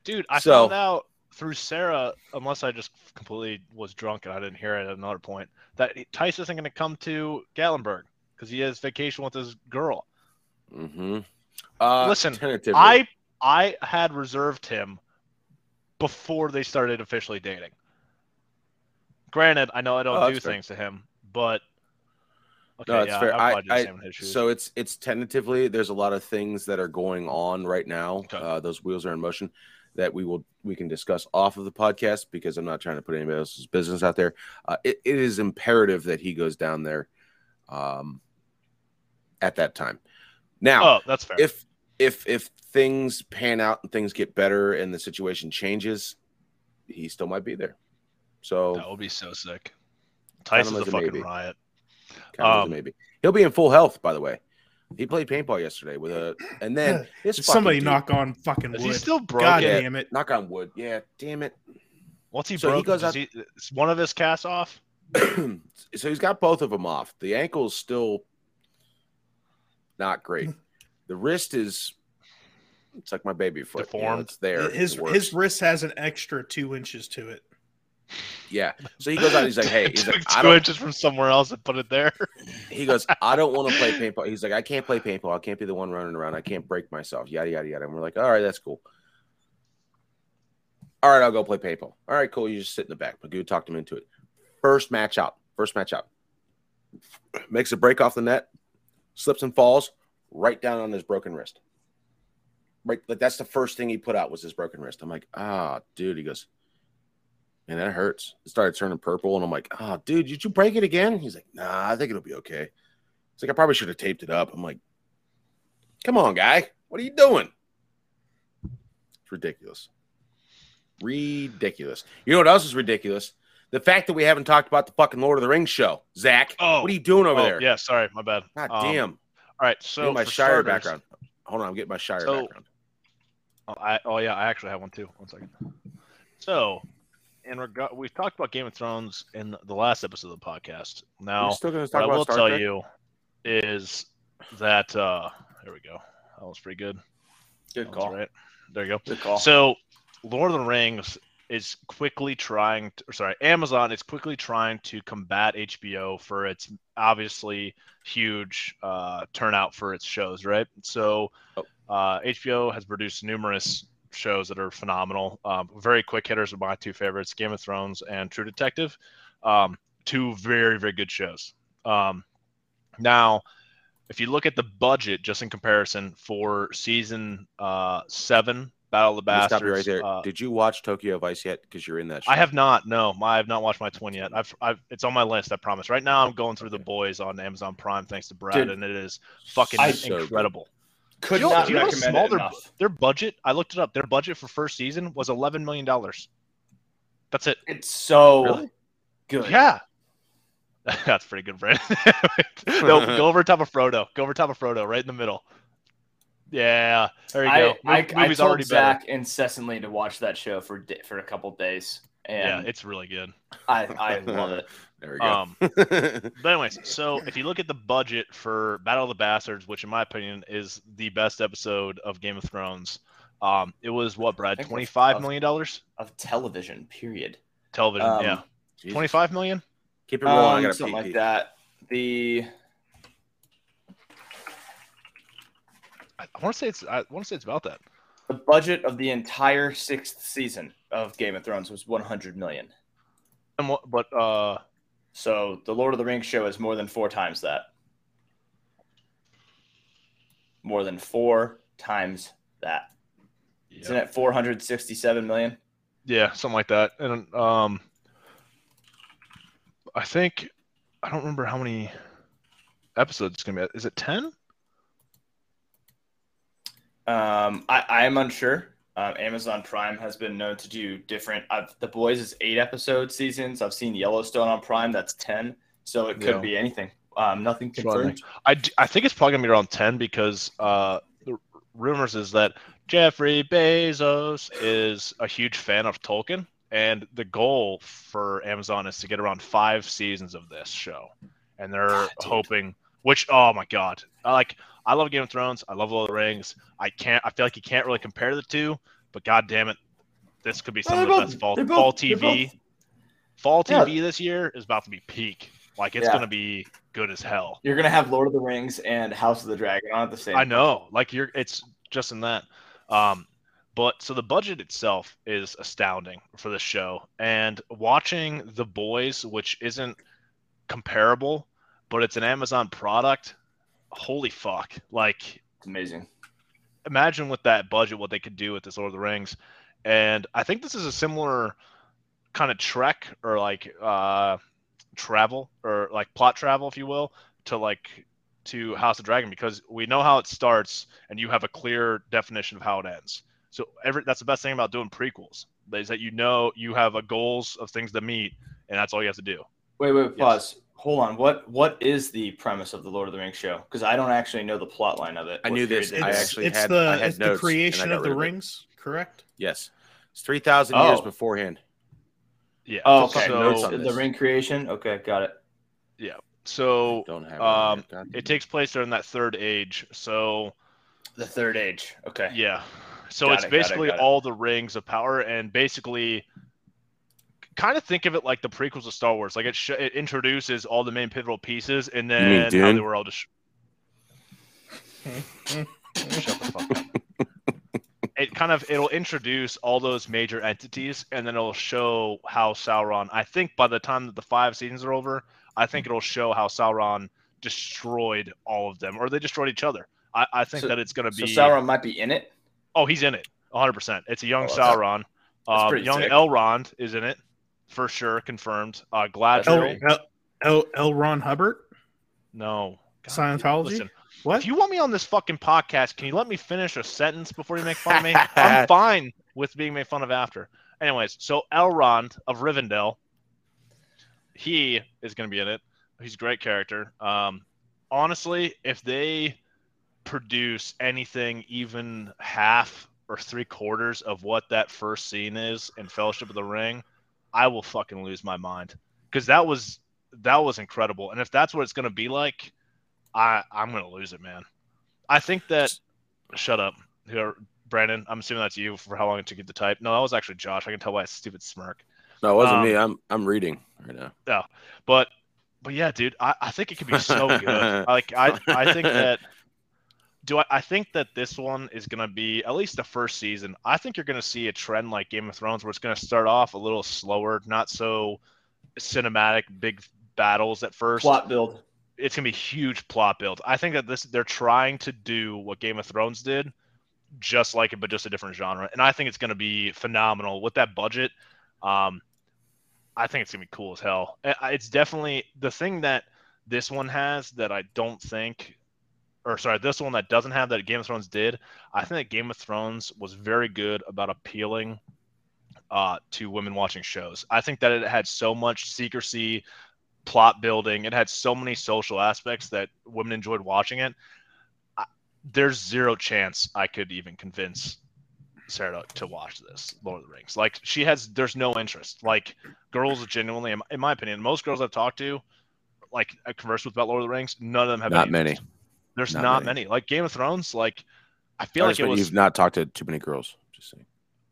Dude, I so, found out through Sarah, unless I just completely was drunk and I didn't hear it at another point, that Tice isn't going to come to Gatlinburg because he has vacation with his girl. Mm-hmm. Uh, Listen, I I had reserved him before they started officially dating. Granted, I know I don't oh, do things fair. to him, but okay, no, that's yeah, fair. I, I, I, so it's it's tentatively. There's a lot of things that are going on right now. Okay. Uh, those wheels are in motion. That we will we can discuss off of the podcast because I'm not trying to put anybody else's business out there. Uh, it, it is imperative that he goes down there um, at that time. Now, oh, that's fair. If if if things pan out and things get better and the situation changes, he still might be there. So that would be so sick. Tyson's a, a fucking maybe. riot. Um, maybe he'll be in full health. By the way, he played paintball yesterday with a, and then somebody dude, knock on fucking wood. He's still broke. God yeah, damn it! Knock on wood. Yeah, damn it. What's he so broke? He goes out, he, is one of his casts off. So he's got both of them off. The ankle's still not great. The wrist is. It's like my baby foot. Deformed. Yeah, it's there. His it his wrist has an extra two inches to it. Yeah, so he goes out. He's like, "Hey, he's like, I don't just from somewhere else and put it there." He goes, "I don't want to play paintball." He's like, "I can't play paintball. I can't be the one running around. I can't break myself." Yada yada yada. And we're like, "All right, that's cool. All right, I'll go play paintball. All right, cool. You just sit in the back." Magoo talked him into it. First match out. First match out. Makes a break off the net, slips and falls right down on his broken wrist. Right, like that's the first thing he put out was his broken wrist. I'm like, "Ah, oh, dude." He goes, "Man, that hurts." It started turning purple, and I'm like, "Oh, dude, did you break it again?" He's like, "Nah, I think it'll be okay." He's like, "I probably should have taped it up." I'm like, "Come on, guy. What are you doing?" It's ridiculous. Ridiculous. You know what else is ridiculous? The fact that we haven't talked about the fucking Lord of the Rings show. Zach, oh, what are you doing over oh, there? Yeah, sorry. My bad. God um, damn. All right, so my Shire starters, background. Hold on, I'm getting my Shire so, background. Oh, I, oh, yeah, I actually have one, too. One second. So... And reg- we've talked about Game of Thrones in the last episode of the podcast. Now, still talk what about I will Star tell Trek? you is that uh, there we go. That was pretty good. Good that call. Right. There you go. Good call. So, Lord of the Rings is quickly trying. To, or sorry, Amazon is quickly trying to combat H B O for its obviously huge uh, turnout for its shows. Right. So, uh, H B O has produced numerous. Shows that are phenomenal. Um, very quick hitters are my two favorites, Game of Thrones and True Detective. Um, two very, very good shows. Um, now, if you look at the budget, just in comparison for season uh, seven, Battle of the Bastards. Stop you right there. Uh, Did you watch Tokyo Vice yet? Because you're in that show. I have not. No, my, I have not watched my twin yet. I've, I've, it's on my list, I promise. Right now, I'm going through The Boys on Amazon Prime, thanks to Brad, Dude, and it is fucking I, incredible. So Could you know, not you know recommend it their, their budget, I looked it up, their budget for first season was eleven million dollars. That's it. It's so really? good. Yeah. That's pretty good, Brandon. No, go over top of Frodo. Go over top of Frodo, right in the middle. Yeah. There you go. I, Mo- I, I told Zach better. incessantly to watch that show for di- for a couple days. And yeah, it's really good. I, I love it. There we go. Um, but anyways, so if you look at the budget for Battle of the Bastards, which in my opinion is the best episode of Game of Thrones, um, it was what, Brad? twenty-five million dollars? Of, of television, period. Television, um, yeah. Geez. twenty-five million dollars? Keep it rolling. Um, I gotta something pee, like pee. that. The... I, I want to say it's. I want to say it's about that. The budget of the entire sixth season of Game of Thrones was one hundred million dollars. And what, but uh, so the Lord of the Rings show is more than four times that. More than four times that. Yep. Isn't it four hundred sixty-seven million dollars? Yeah, something like that. And um, I think, I don't remember how many episodes it's going to be. Is it ten? Um, I, I'm unsure. Um, Amazon Prime has been known to do different. I've, the Boys is eight episode seasons. I've seen Yellowstone on Prime. That's ten. So it could yeah. be anything. Um, nothing confirmed. I, I think it's probably going to be around ten because uh, the rumors is that Jeffrey Bezos is a huge fan of Tolkien. And the goal for Amazon is to get around five seasons of this show. And they're God, hoping, which, oh my God. I like, I love Game of Thrones. I love Lord of the Rings. I can't. I feel like you can't really compare the two, but God damn it, this could be some of the best fall, both, fall T V. Both, fall T V yeah. this year is about to be peak. Like it's yeah. gonna be good as hell. You're gonna have Lord of the Rings and House of the Dragon on at the same. I know. Like you're. It's just in that. Um, but so the budget itself is astounding for this show, and watching The Boys, which isn't comparable, but it's an Amazon product. Holy fuck. Like, it's amazing. Imagine with that budget what they could do with this Lord of the Rings. And I think this is a similar kind of trek or like uh, travel or like plot travel, if you will, to like to House of Dragon, because we know how it starts and you have a clear definition of how it ends. So every that's the best thing about doing prequels is that you know you have a goals of things to meet and that's all you have to do. Wait, wait, pause. Yes. Hold on. What what is the premise of the Lord of the Rings show? Because I don't actually know the plot line of it. I knew this. It's, I actually it's had, the, I had it's the creation of the of rings, it. correct? Yes. It's three thousand oh. years beforehand. Yeah. Oh, okay. So, the ring creation. Okay, got it. Yeah. So don't have um, it takes place during that third age. So the third age. Okay. Yeah. So got it's it, basically got it, got it. all the rings of power, and basically. Kind of think of it like the prequels of Star Wars. Like it, sh- it introduces all the main pivotal pieces, and then how they were all just. Shut the fuck up. It kind of it'll introduce all those major entities, and then it'll show how Sauron. I think by the time that the five seasons are over, I think it'll show how Sauron destroyed all of them, or they destroyed each other. I, I think so, that it's going to be. So Sauron might be in it. Oh, he's in it, one hundred percent. It's a young oh, Sauron. Uh, young sick. Elrond is in it. For sure, confirmed. Uh, Galadriel. El, El, El, Elron Hubbard? No. God, Scientology? Listen, what? If you want me on this fucking podcast, can you let me finish a sentence before you make fun of me? I'm fine with being made fun of after. Anyways, so Elrond of Rivendell, he is going to be in it. He's a great character. Um, honestly, if they produce anything even half or three quarters of what that first scene is in Fellowship of the Ring, I will fucking lose my mind, because that was that was incredible. And if that's what it's going to be like, I, I'm going to lose it, man. I think that – shut up. Here, Brandon, I'm assuming that's you for how long it took you to type. No, that was actually Josh. I can tell by a stupid smirk. No, it wasn't um, me. I'm I'm reading right now. No, but but yeah, dude, I, I think it could be so good. Like I, I think that – do I, I think that this one is going to be, at least the first season, I think you're going to see a trend like Game of Thrones where it's going to start off a little slower, not so cinematic, big battles at first. Plot build. It's going to be huge plot build. I think that this they're trying to do what Game of Thrones did, just like it, but just a different genre. And I think it's going to be phenomenal. With that budget, um, I think it's going to be cool as hell. It's definitely the thing that this one has that I don't think – or sorry, this one that doesn't have that Game of Thrones did. I think that Game of Thrones was very good about appealing uh, to women watching shows. I think that it had so much secrecy, plot building. It had so many social aspects that women enjoyed watching it. I, there's zero chance I could even convince Sarah to, to watch this Lord of the Rings. Like she has, there's no interest. Like girls genuinely, in my, in my opinion, most girls I've talked to, like I conversed with about Lord of the Rings, none of them have not any many. Interest. There's not, not many. many. Like Game of Thrones, like I feel I like it was. You've not talked to too many girls. Just saying.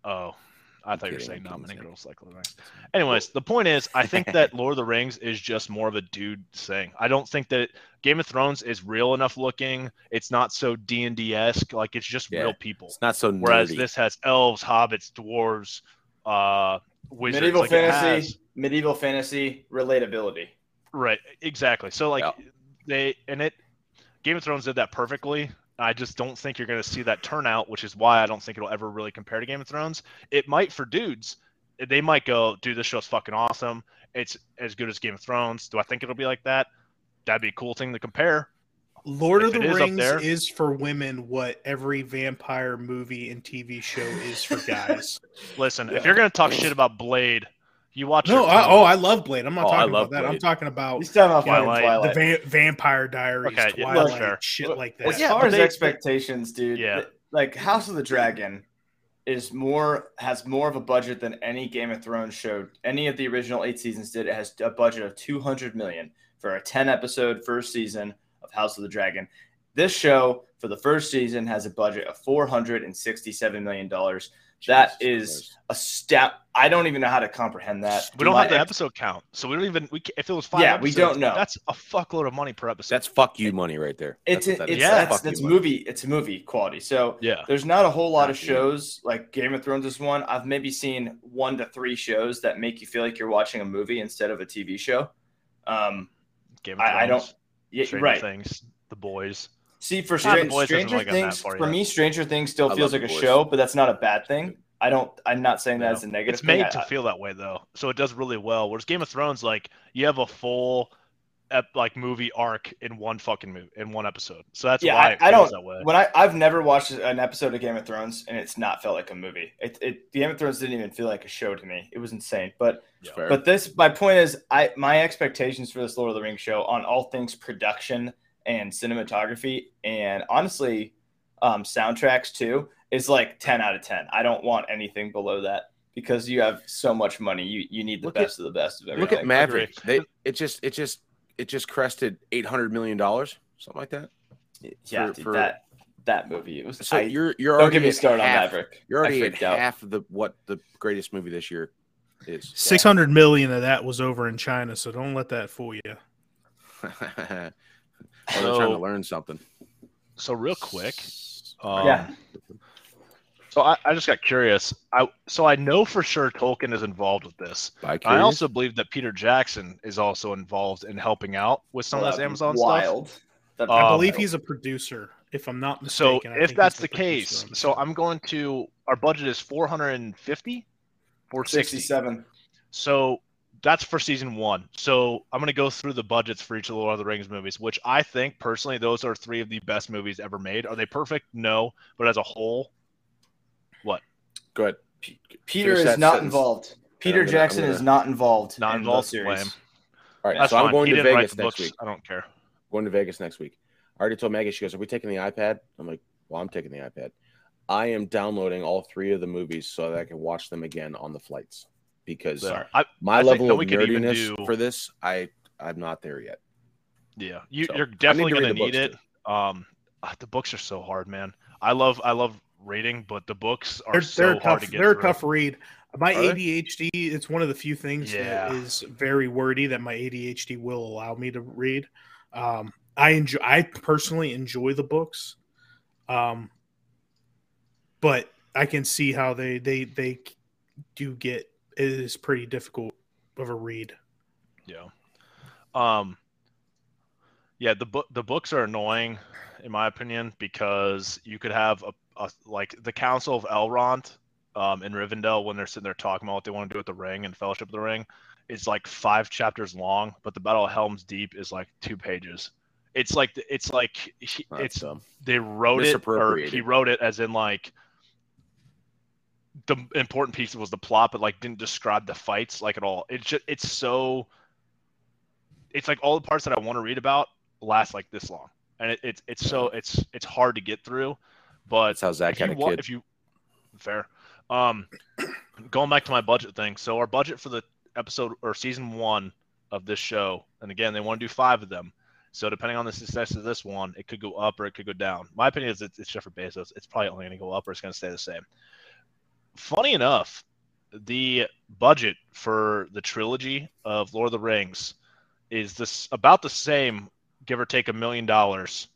Oh, I I'm thought you were saying not many girls like Lord of the Rings. Anyways, the point is, I think that Lord of the Rings is just more of a dude thing. I don't think that Game of Thrones is real enough looking. It's not so D and D-esque. Like it's just yeah, real people. It's not so nerdy. Whereas this has elves, hobbits, dwarves, uh, wizards. Medieval like fantasy, has... medieval fantasy, relatability. Right. Exactly. So like yeah. they and it. Game of Thrones did that perfectly. I just don't think you're going to see that turnout, which is why I don't think it'll ever really compare to Game of Thrones. It might for dudes, they might go, dude, this show's fucking awesome. It's as good as Game of Thrones. Do I think it'll be like that? That'd be a cool thing to compare. Lord if of the is Rings there, is for women what every vampire movie and T V show is for guys. Listen, yeah. if you're going to talk shit about Blade, you watch No, I, oh, I love Blade. I'm not oh, talking about Blade. that. I'm talking about He's talking about Twilight. Twilight. the va- Vampire Diaries, okay, Twilight, yeah, sure. shit well, like that. As yeah, far as they, expectations, dude, yeah. like House of the Dragon is more has more of a budget than any Game of Thrones show. Any of the original eight seasons did. It has a budget of two hundred million dollars for a ten episode first season of House of the Dragon. This show for the first season has a budget of four hundred sixty-seven million dollars. Jesus that is Christ. a step. I don't even know how to comprehend that. We Do don't have the ex- episode count. So we don't even, we if it was five yeah, episodes, we don't know. That's a fuckload of money per episode. That's fuck you it, money right there. It's, that's, it's, that yeah, that's, that's movie. Money. It's movie quality. So yeah. there's not a whole lot of shows like Game of Thrones is one. I've maybe seen one to three shows that make you feel like you're watching a movie instead of a T V show. Um, Game of Thrones. I, I don't. Yeah, Stranger right. Things, The Boys. See, for Str- boys Stranger really Things, for yet. me, Stranger Things still I feels like a boys. show, but that's not a bad thing. I don't. I'm not saying that no. as a negative. It's made thing. to I, feel that way though, so it does really well. Whereas Game of Thrones, like you have a full, ep, like movie arc in one fucking movie in one episode. So that's yeah, why I, it feels I don't, that way. When I I've never watched an episode of Game of Thrones and it's not felt like a movie. It it Game of Thrones didn't even feel like a show to me. It was insane, but. Fair. But this, my point is, I my expectations for this Lord of the Rings show on all things production and cinematography, and honestly, um, soundtracks too, is like ten out of ten. I don't want anything below that because you have so much money, you you need the look best at, of the best of everything. Look at Maverick; they it just it just it just crested eight hundred million dollars, something like that. Yeah, for, dude, for... that that movie. It was, so I, you're you're already don't get me started on Maverick. You're already at out. half of the what the greatest movie this year. Is. six hundred million of that was over in China, so don't let that fool you. I'm so, trying to learn something. So real quick, um, yeah. So I, I just got curious. I so I know for sure Tolkien is involved with this. I also believe that Peter Jackson is also involved in helping out with some well, of this Amazon wild. stuff. That, um, I believe he's a producer, if I'm not mistaken. So I if that's the case, producer. so I'm going to. Our budget is four hundred fifty. four sixty-seven. So that's for season one. So I'm going to go through the budgets for each of the Lord of the Rings movies, which I think personally, those are three of the best movies ever made. Are they perfect? No. But as a whole, what? Go ahead. P- Peter is not sentence. involved. Peter yeah, gonna, Jackson gonna, is not involved. Not in involved. All right. That's so fine. I'm going he to Vegas next week. I don't care. Going to Vegas next week. I already told Maggie, she goes, are we taking the iPad? I'm like, well, I'm taking the iPad. I am downloading all three of the movies so that I can watch them again on the flights because yeah, I, my I level of nerdiness do... for this, I, I'm not there yet. Yeah, you, so you're definitely going to gonna need it. Um, the books are so hard, man. I love I love reading, but the books are they're, so they're hard tough, to get They're through. a tough read. My are A D H D, they? it's one of the few things yeah. that is very wordy that my A D H D will allow me to read. Um, I enjoy. I personally enjoy the books. Um. But I can see how they, they, they do get – it is pretty difficult of a read. Yeah. Um, yeah, the, bu- the books are annoying, in my opinion, because you could have, a, a like, the Council of Elrond um, in Rivendell when they're sitting there talking about what they want to do with the ring and Fellowship of the Ring. It's, like, five chapters long, but the Battle of Helm's Deep is, like, two pages. It's like – it's like – it's dumb. They wrote it – or he wrote it as in, like – the important piece was the plot, but like didn't describe the fights like at all. It's just, it's so, it's like all the parts that I want to read about last like this long. And it, it's, it's so, it's, it's hard to get through, but that's how Zach had a kid. If you, fair. Um, going back to my budget thing. So our budget for the episode or season one of this show, and again, they want to do five of them. So depending on the success of this one, it could go up or it could go down. My opinion is it's Jeffrey Bezos. It's probably only going to go up or it's going to stay the same. Funny enough, the budget for the trilogy of Lord of the Rings is this about the same, give or take a million dollars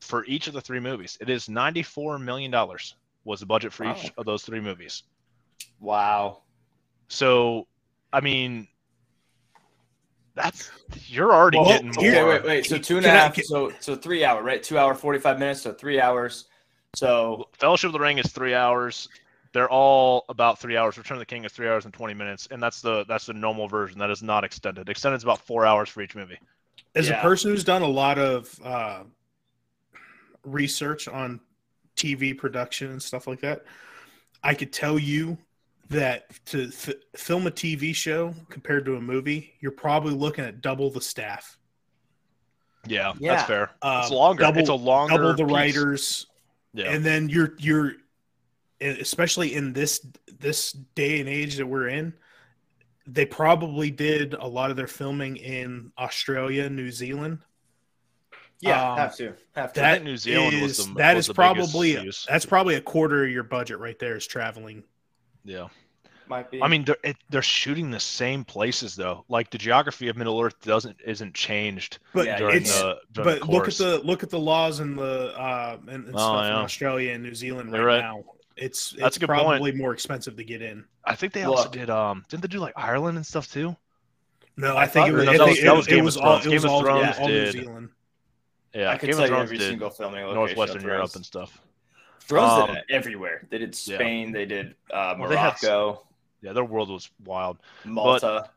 for each of the three movies. It is ninety-four million dollars was the budget for wow. each of those three movies. Wow. So, I mean, that's you're already well, getting more. Okay, wait, wait. So two and a half, get... so so three hour, right? Two hour, forty-five minutes, so three hours. So Fellowship of the Ring is three hours. They're all about three hours. Return of the King is three hours and twenty minutes, and that's the that's the normal version. That is not extended. Extended is about four hours for each movie. As yeah. a person who's done a lot of uh, research on T V production and stuff like that, I could tell you that to th- film a T V show compared to a movie, you're probably looking at double the staff. Yeah, yeah. that's fair. Um, it's longer. Double, it's a longer double the piece. Writers, yeah. and then you're you're especially in this this day and age that we're in, they probably did a lot of their filming in Australia, New Zealand. Yeah, um, have to have to. That New Zealand is was the, that was is the probably a, that's probably a quarter of your budget right there is traveling. Yeah, might be. I mean, they're it, they're shooting the same places though. Like the geography of Middle Earth doesn't isn't changed. But yeah, during it's the, during but the look at the look at the laws in the uh and, and oh, stuff yeah. in Australia and New Zealand right, right. now. It's it's That's a good probably point. More expensive to get in. I think they look. also did. Um, didn't they do like Ireland and stuff too? No, I, I think it was Game of Thrones. All, Game of all, Thrones yeah. all New Zealand. Yeah, I could Game tell of Thrones every did single filming location. Northwestern Europe and stuff. Thrones um, did it everywhere. They did Spain. Yeah. They did uh, Morocco. Well, they had, yeah, their world was wild. Malta. But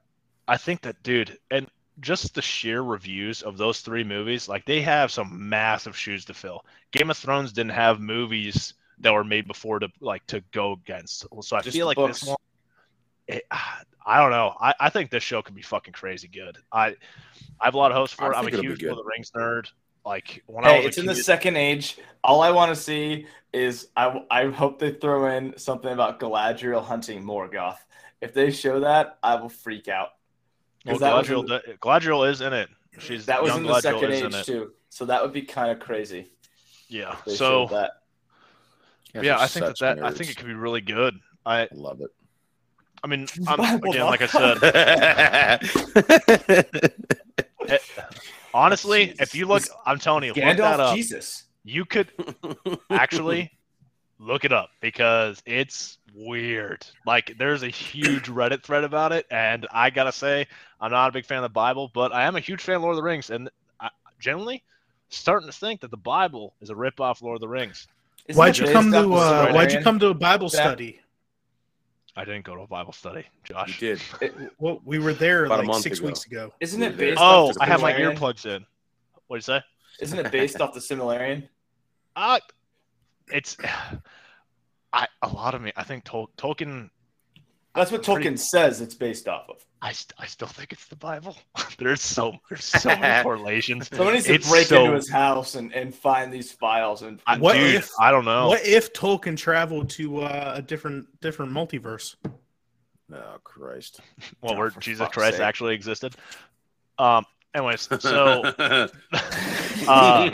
I think that, dude, and just the sheer reviews of those three movies, like they have some massive shoes to fill. Game of Thrones didn't have movies that were made before to like to go against. So I just feel like books. this one. It, I don't know. I, I think this show could be fucking crazy good. I I have a lot of hopes for it. I'm a huge Lord of the Rings nerd. Like when hey, I was it's a in kid. the second age. All I want to see is I, I hope they throw in something about Galadriel hunting Morgoth. If they show that, I will freak out. Well, Galadriel, that in, Galadriel is in it. She's that was in the Galadriel second age too. So that would be kind of crazy. Yeah. So that. Yeah, yeah I think that, that I think it could be really good. I love it. I mean, I'm, again, like I said. it, Honestly, Jesus. if you look, I'm telling you, Gandalf, look that up. Jesus. You could actually look it up because it's weird. Like, there's a huge Reddit thread about it, and I gotta say, I'm not a big fan of the Bible, but I am a huge fan of Lord of the Rings, and I, generally, starting to think that the Bible is a ripoff of Lord of the Rings. Isn't why'd you come to uh, Why'd you come to a Bible yeah. study? I didn't go to a Bible study, Josh. You did. It, well, we were there about like six ago. weeks ago. Isn't it based oh, off the Oh, I have my earplugs in. What did you say? Isn't it based off the Silmarillion? Uh, it's I a lot of me. I think Tol- Tolkien. That's what Tolkien pretty, says it's based off of. I, st- I still think it's the Bible. There's so there's so many correlations. Somebody needs to break so... into his house and, and find these files. And, and what dude, if I don't know? What if Tolkien traveled to uh, a different different multiverse? Oh Christ! Well, where oh, Jesus Christ sake. actually existed. Um. Anyways, so uh,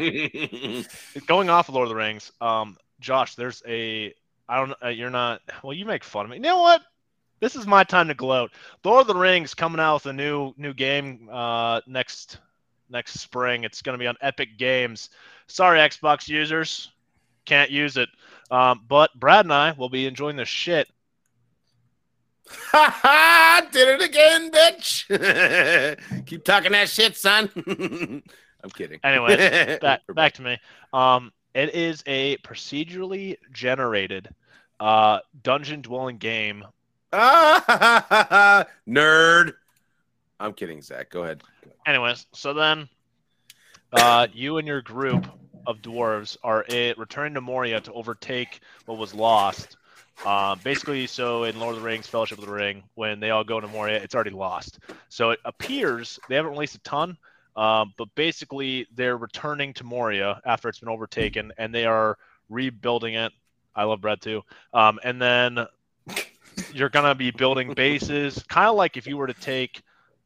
going off of Lord of the Rings, um, Josh, there's a I don't uh, you're not well. You make fun of me. You know what? This is my time to gloat. Lord of the Rings coming out with a new new game uh, next next spring. It's going to be on Epic Games. Sorry, Xbox users, can't use it. Um, but Brad and I will be enjoying the shit. Ha ha! Did it again, bitch! Keep talking that shit, son. I'm kidding. Anyway, back back to me. Um, it is a procedurally generated uh, dungeon dwelling game. Ah, nerd. I'm kidding, Zach. Go ahead. Anyways, so then uh, you and your group of dwarves are it, returning to Moria to overtake what was lost. Uh, basically, so in Lord of the Rings, Fellowship of the Ring, when they all go to Moria, it's already lost. So it appears they haven't released a ton, um, but basically they're returning to Moria after it's been overtaken, and they are rebuilding it. I love bread, too. Um, and then... You're going to be building bases, kind of like if you were to take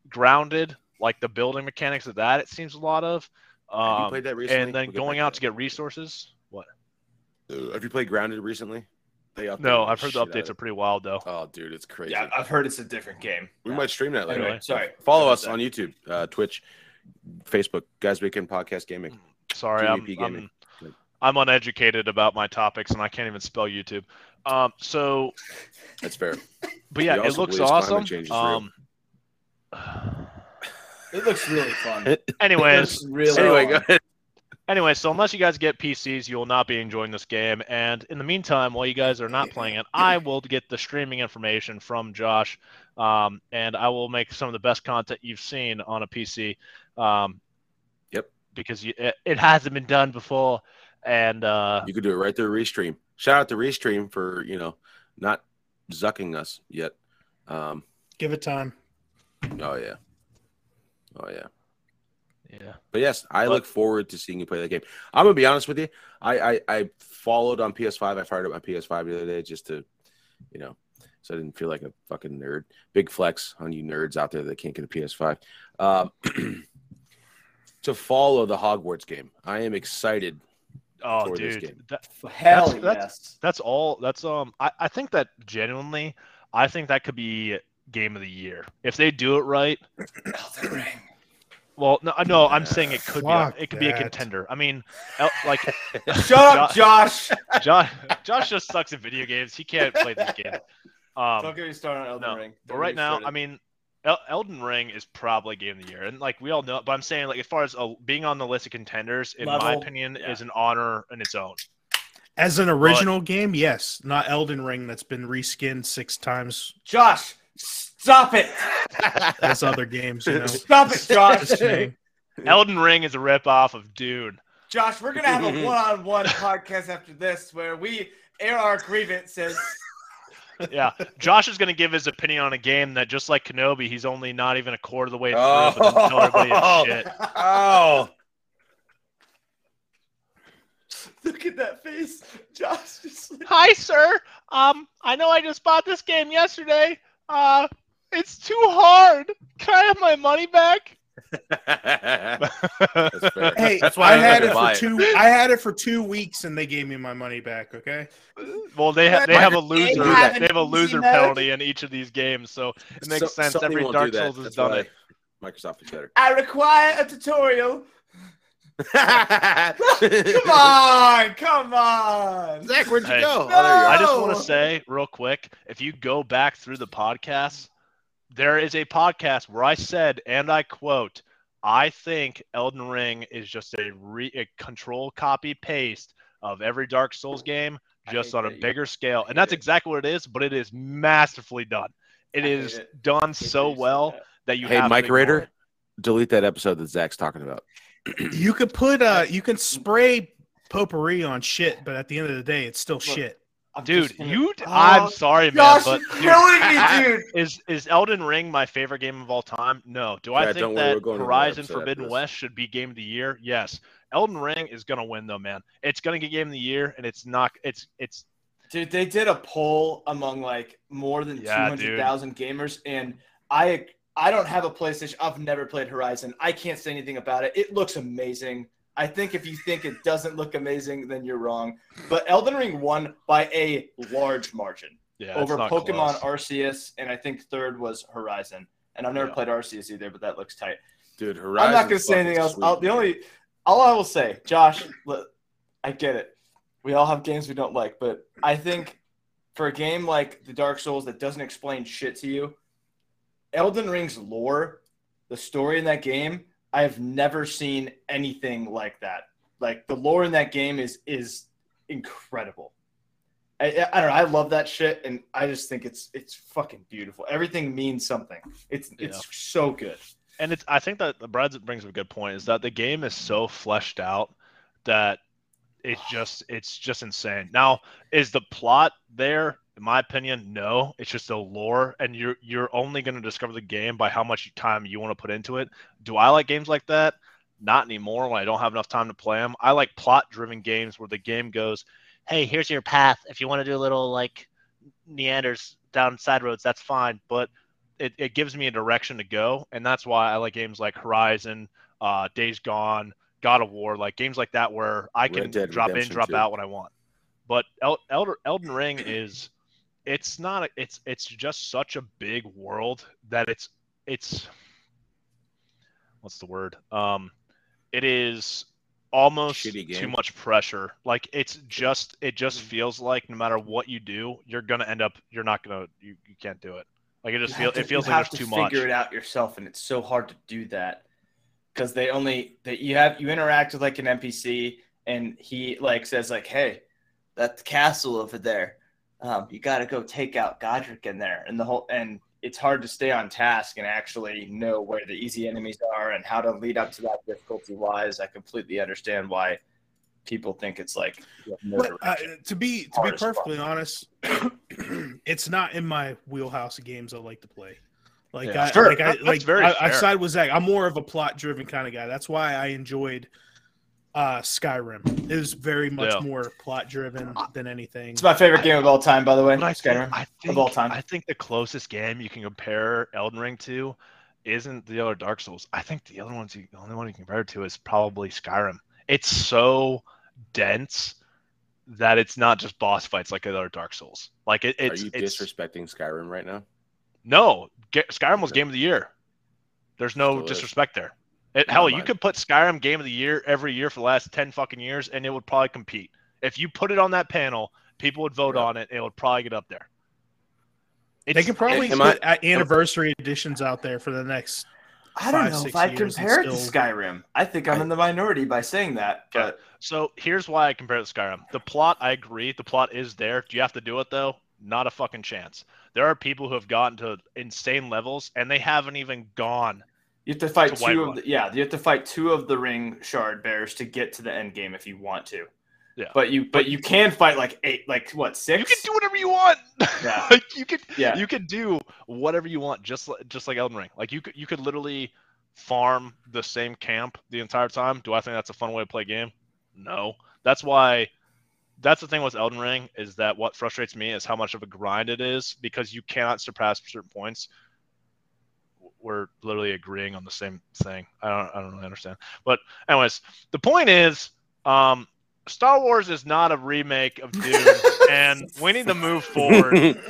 Grounded, like the building mechanics of that, it seems a lot of. Um, you played that recently? And then we'll going out that. to get resources. What? Uh, have you played Grounded recently? They no, I've heard the updates are pretty wild, though. Oh, dude, it's crazy. Yeah, I've heard it's a different game. We yeah. might stream that later. Anyway, sorry. Follow us that. on YouTube, uh, Twitch, Facebook, Guys Weekend Podcast Gaming. Sorry, I'm, gaming. I'm, I'm uneducated about my topics, and I can't even spell YouTube. Um, so that's fair, but yeah, it looks awesome. Um, it looks really fun. Anyways, really so, anyway, go ahead. Anyway, so unless you guys get P Cs, you will not be enjoying this game. And in the meantime, while you guys are not playing it, I will get the streaming information from Josh, um, and I will make some of the best content you've seen on a P C. Um, yep. Because you, it, it hasn't been done before, and uh, you could do it right through Restream. Shout out to Restream for you know not zucking us yet. Um, Give it time. Oh yeah. Oh yeah. Yeah, but yes, I but, look forward to seeing you play that game. I'm gonna be honest with you. I, I, I followed on P S five. I fired up my P S five the other day just to, you know, so I didn't feel like a fucking nerd. Big flex on you nerds out there that can't get a P S five. Um, to follow the Hogwarts game, I am excited. Oh, for dude, this game. That, hell that's, yes, that's, that's all. That's um, I, I think that genuinely, I think that could be game of the year if they do it right. Elden Ring. Well, no, no, I'm saying it could Fuck be a, it could that. be a contender. I mean, like, shut up, Josh. Josh, Josh just sucks at video games. He can't play this game. Um, Don't get me started on Elden no. Ring. Don't but right now, started. I mean, El- Elden Ring is probably game of the year, and like we all know. But I'm saying, like, as far as uh, being on the list of contenders, in Level, my opinion, yeah. is an honor in its own. As an original but, game, yes, not Elden Ring that's been reskinned six times. Josh. Stop it! That's other games, you know. Stop it, Josh! Elden Ring is a ripoff of Dune. Josh, we're going to have a one-on-one podcast after this where we air our grievances. Yeah, Josh is going to give his opinion on a game that, just like Kenobi, he's only not even a quarter of the way through, oh. but doesn't tell everybody it's shit. Oh! Look at that face. Josh just... Hi, sir! Um, I know I just bought this game yesterday. Uh... It's too hard. Can I have my money back? That's fair. Hey, that's why I, I had it for two. It. I had it for two weeks, and they gave me my money back. Okay. Well, they ha- they have a loser. They have, they have a loser penalty in each of these games, so it makes so, sense. Every Dark Souls has done it. Microsoft is better. I require a tutorial. Come on, come on, Zach. Where'd you hey, go? No! I just want to say real quick: if you go back through the podcasts. There is a podcast where I said, and I quote, I think Elden Ring is just a, re- a control copy paste of every Dark Souls game, just on a bigger scale. And that's it. Exactly what it is, but it is masterfully done. It I is it. done so well that, that you hey, have Mike Rader, delete that episode that Zach's talking about. You could put, uh, you can spray potpourri on shit, but at the end of the day, it's still Look. shit. I'm dude, you. Oh, I'm sorry, Josh, man, but dude, me, dude. is is Elden Ring my favorite game of all time? No. Do I yeah, think that worry, Horizon Forbidden West should be game of the year? Yes. Elden Ring is gonna win though, man. It's gonna get game of the year, and it's not. It's it's. Dude, they did a poll among like more than yeah, two hundred thousand gamers, and I I don't have a PlayStation. I've never played Horizon. I can't say anything about it. It looks amazing. I think if you think it doesn't look amazing, then you're wrong. But Elden Ring won by a large margin yeah, over Pokemon close. Arceus, and I think third was Horizon. And I've never yeah. played Arceus either, but that looks tight. Dude, Horizon. I'm not gonna say anything else. Sweet, I'll, the only, all I will say, Josh, look, I get it. We all have games we don't like, but I think for a game like the Dark Souls that doesn't explain shit to you, Elden Ring's lore, the story in that game. I have never seen anything like that. Like the lore in that game is is incredible. I, I don't know. I love that shit, and I just think it's it's fucking beautiful. Everything means something. It's yeah. it's so good. And it's I think that Brad brings up a good point is that the game is so fleshed out that it just it's just insane. Now, is the plot there? In my opinion, no. It's just the lore, and you're you're only going to discover the game by how much time you want to put into it. Do I like games like that? Not anymore when I don't have enough time to play them. I like plot-driven games where the game goes, hey, here's your path. If you want to do a little, like, meanders down side roads, that's fine. But it, it gives me a direction to go, and that's why I like games like Horizon, uh, Days Gone, God of War, like games like that where I can drop in, drop out when I want. But El- Elder- Elden Ring is... It's not. A, it's it's just such a big world that it's it's. What's the word? Um, it is almost too much pressure. Like it's just it just feels like no matter what you do, you're gonna end up. You're not gonna. You, you can't do it. Like it just feels. It feels like there's too much. You have to figure it out yourself, and it's so hard to do that. because they only that you have you interact with like an N P C and he like says like, hey, that castle over there, um, you got to go take out Godric in there, and the whole and it's hard to stay on task and actually know where the easy enemies are and how to lead up to that difficulty wise. I completely understand why people think it's like no but, uh, to be to be perfectly fun. honest, it's not in my wheelhouse of games I like to play. Like yeah, I sure. like I That's like very I, I side with Zach. I'm more of a plot driven kind of guy. That's why I enjoyed uh Skyrim. It was very much yeah. more plot driven than anything. It's my favorite game I, of all time, by the way. I Skyrim I think, of all time. I think the closest game you can compare Elden Ring to isn't the other Dark Souls. I think the other ones you, the only one you can compare it to is probably Skyrim. It's so dense that it's not just boss fights like other Dark Souls. Like it, it's, Are you it's, disrespecting Skyrim right now? No, G- Skyrim was Game of the Year. There's no Still disrespect is. there. It, hell, you could put Skyrim Game of the Year every year for the last ten fucking years, and it would probably compete. If you put it on that panel, people would vote yeah. on it, and it would probably get up there. It's, they could probably put I, anniversary I, editions out there for the next I don't five, know if I compare it to Skyrim. I think I'm I, in the minority by saying that. But yeah. So here's why I compare it to Skyrim. The plot, I agree. The plot is there. Do you have to do it, though? Not a fucking chance. There are people who have gotten to insane levels, and they haven't even gone. You have to fight to two of the, yeah. You have to fight two of the ring shard bearers to get to the end game if you want to. Yeah. But you but you can fight like eight, like what six? You can do whatever you want. Yeah. like you can yeah. you can do whatever you want, just just like Elden Ring. Like you could you could literally farm the same camp the entire time. Do I think that's a fun way to play a game? No. That's why. That's the thing with Elden Ring is that what frustrates me is how much of a grind it is because you cannot surpass certain points. We're literally agreeing on the same thing. I don't, I don't really understand. But anyways, the point is, um, Star Wars is not a remake of Dune, and we need to move forward.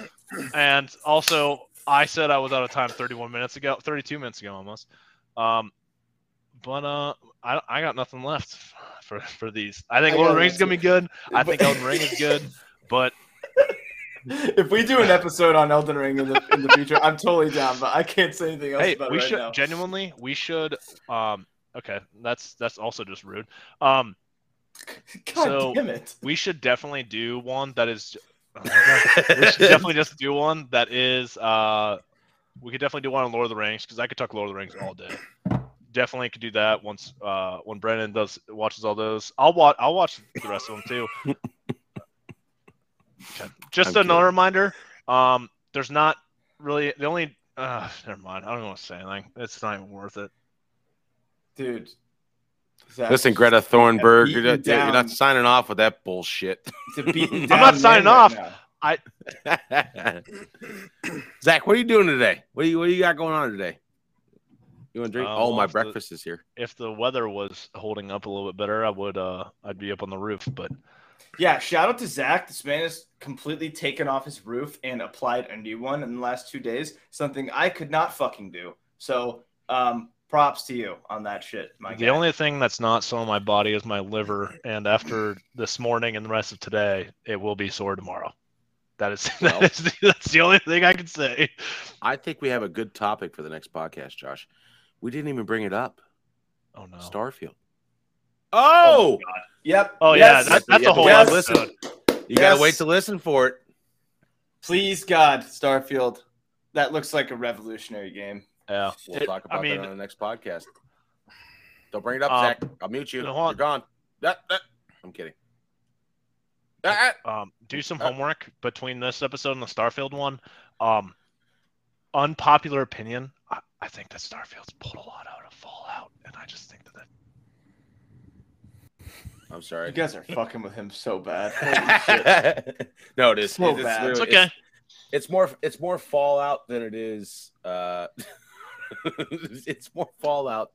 And also, I said I was out of time thirty-one minutes ago, thirty-two minutes ago almost. Um, But uh, I I got nothing left for, for these. I think Elden Ring's gonna be good. I think Elden Ring is good. But if we do an episode on Elden Ring in the in the future, I'm totally down. But I can't say anything else hey, about we it right should, now. Genuinely, we should. Um, okay, that's that's also just rude. Um, God so damn it. We should definitely do one that is. Oh my God. We should definitely just do one that is. Uh, we could definitely do one on Lord of the Rings because I could talk Lord of the Rings all day. Definitely could do that once uh, when Brennan does watches all those. I'll watch. I'll watch the rest of them too. Okay. Just I'm another kidding. reminder. Um, there's not really the only. Uh, never mind. I don't want to say anything. It's not even worth it, dude. Listen, Greta Thornberg, you're not, you're not signing off with that bullshit. I'm not signing off. Right I. Zach, what are you doing today? What do you What do you got going on today? You want to drink? Um, oh, my breakfast the, is here. If the weather was holding up a little bit better, I would. Uh, I'd be up on the roof. But yeah, shout out to Zach. This man has completely taken off his roof and applied a new one in the last two days. Something I could not fucking do. So, um, props to you on that shit, my The guy. Only thing that's not sore on my body is my liver, and after this morning and the rest of today, it will be sore tomorrow. That is, well, that is that's the only thing I can say. I think we have a good topic for the next podcast, Josh. We didn't even bring it up. Oh, no. Starfield. Oh! Oh yep. Oh, yes. yeah. That, that's a whole lot. Yes. You yes. got to wait to listen for it. Please, God, Starfield. That looks like a revolutionary game. Yeah. We'll it, talk about I mean, that on the next podcast. Don't bring it up, um, Zach. I'll mute you. No, You're gone. That, that. I'm kidding. That, um, do some that. homework between this episode and the Starfield one. Um, unpopular opinion. I, I think that Starfield's pulled a lot out of Fallout, and I just think that that... I'm sorry. You guys are fucking with him so bad. Holy shit. No, it is. So it is bad. It's okay. It's, it's, more, it's more Fallout than it is... Uh... it's more Fallout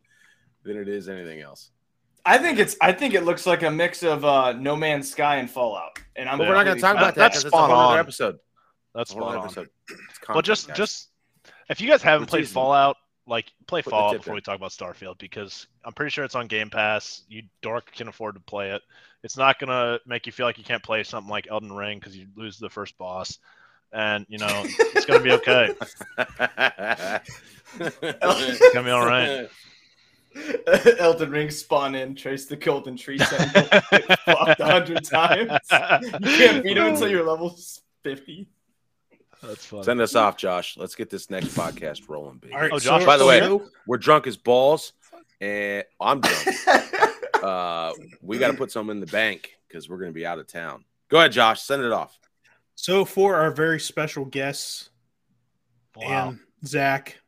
than it is anything else. I think it's. I think it looks like a mix of uh, No Man's Sky and Fallout. And I'm. But we're not going to talk about that because it's a whole other episode. That's a whole other episode. But just, just... If you guys haven't played Fallout, like play Fallout before we talk about Starfield because I'm pretty sure it's on Game Pass. You dork can afford to play it. It's not going to make you feel like you can't play something like Elden Ring because you lose the first boss. And, you know, it's going to be okay. It's going to be all right. Elden Ring, spawn in, trace the golden tree sample, fucked a hundred times. You can't beat him until you're level fifty. That's fun. Send us off, Josh. Let's get this next podcast rolling, baby. All right, oh, Josh. By the way, so... we're drunk as balls, and I'm drunk. uh, we got to put some in the bank because we're going to be out of town. Go ahead, Josh. Send it off. So for our very special guests, wow. and Zach,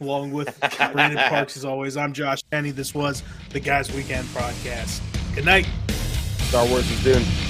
along with Brandon Parks, as always, I'm Josh Penny. This was the Guys Weekend Podcast. Good night. Star Wars is doomed.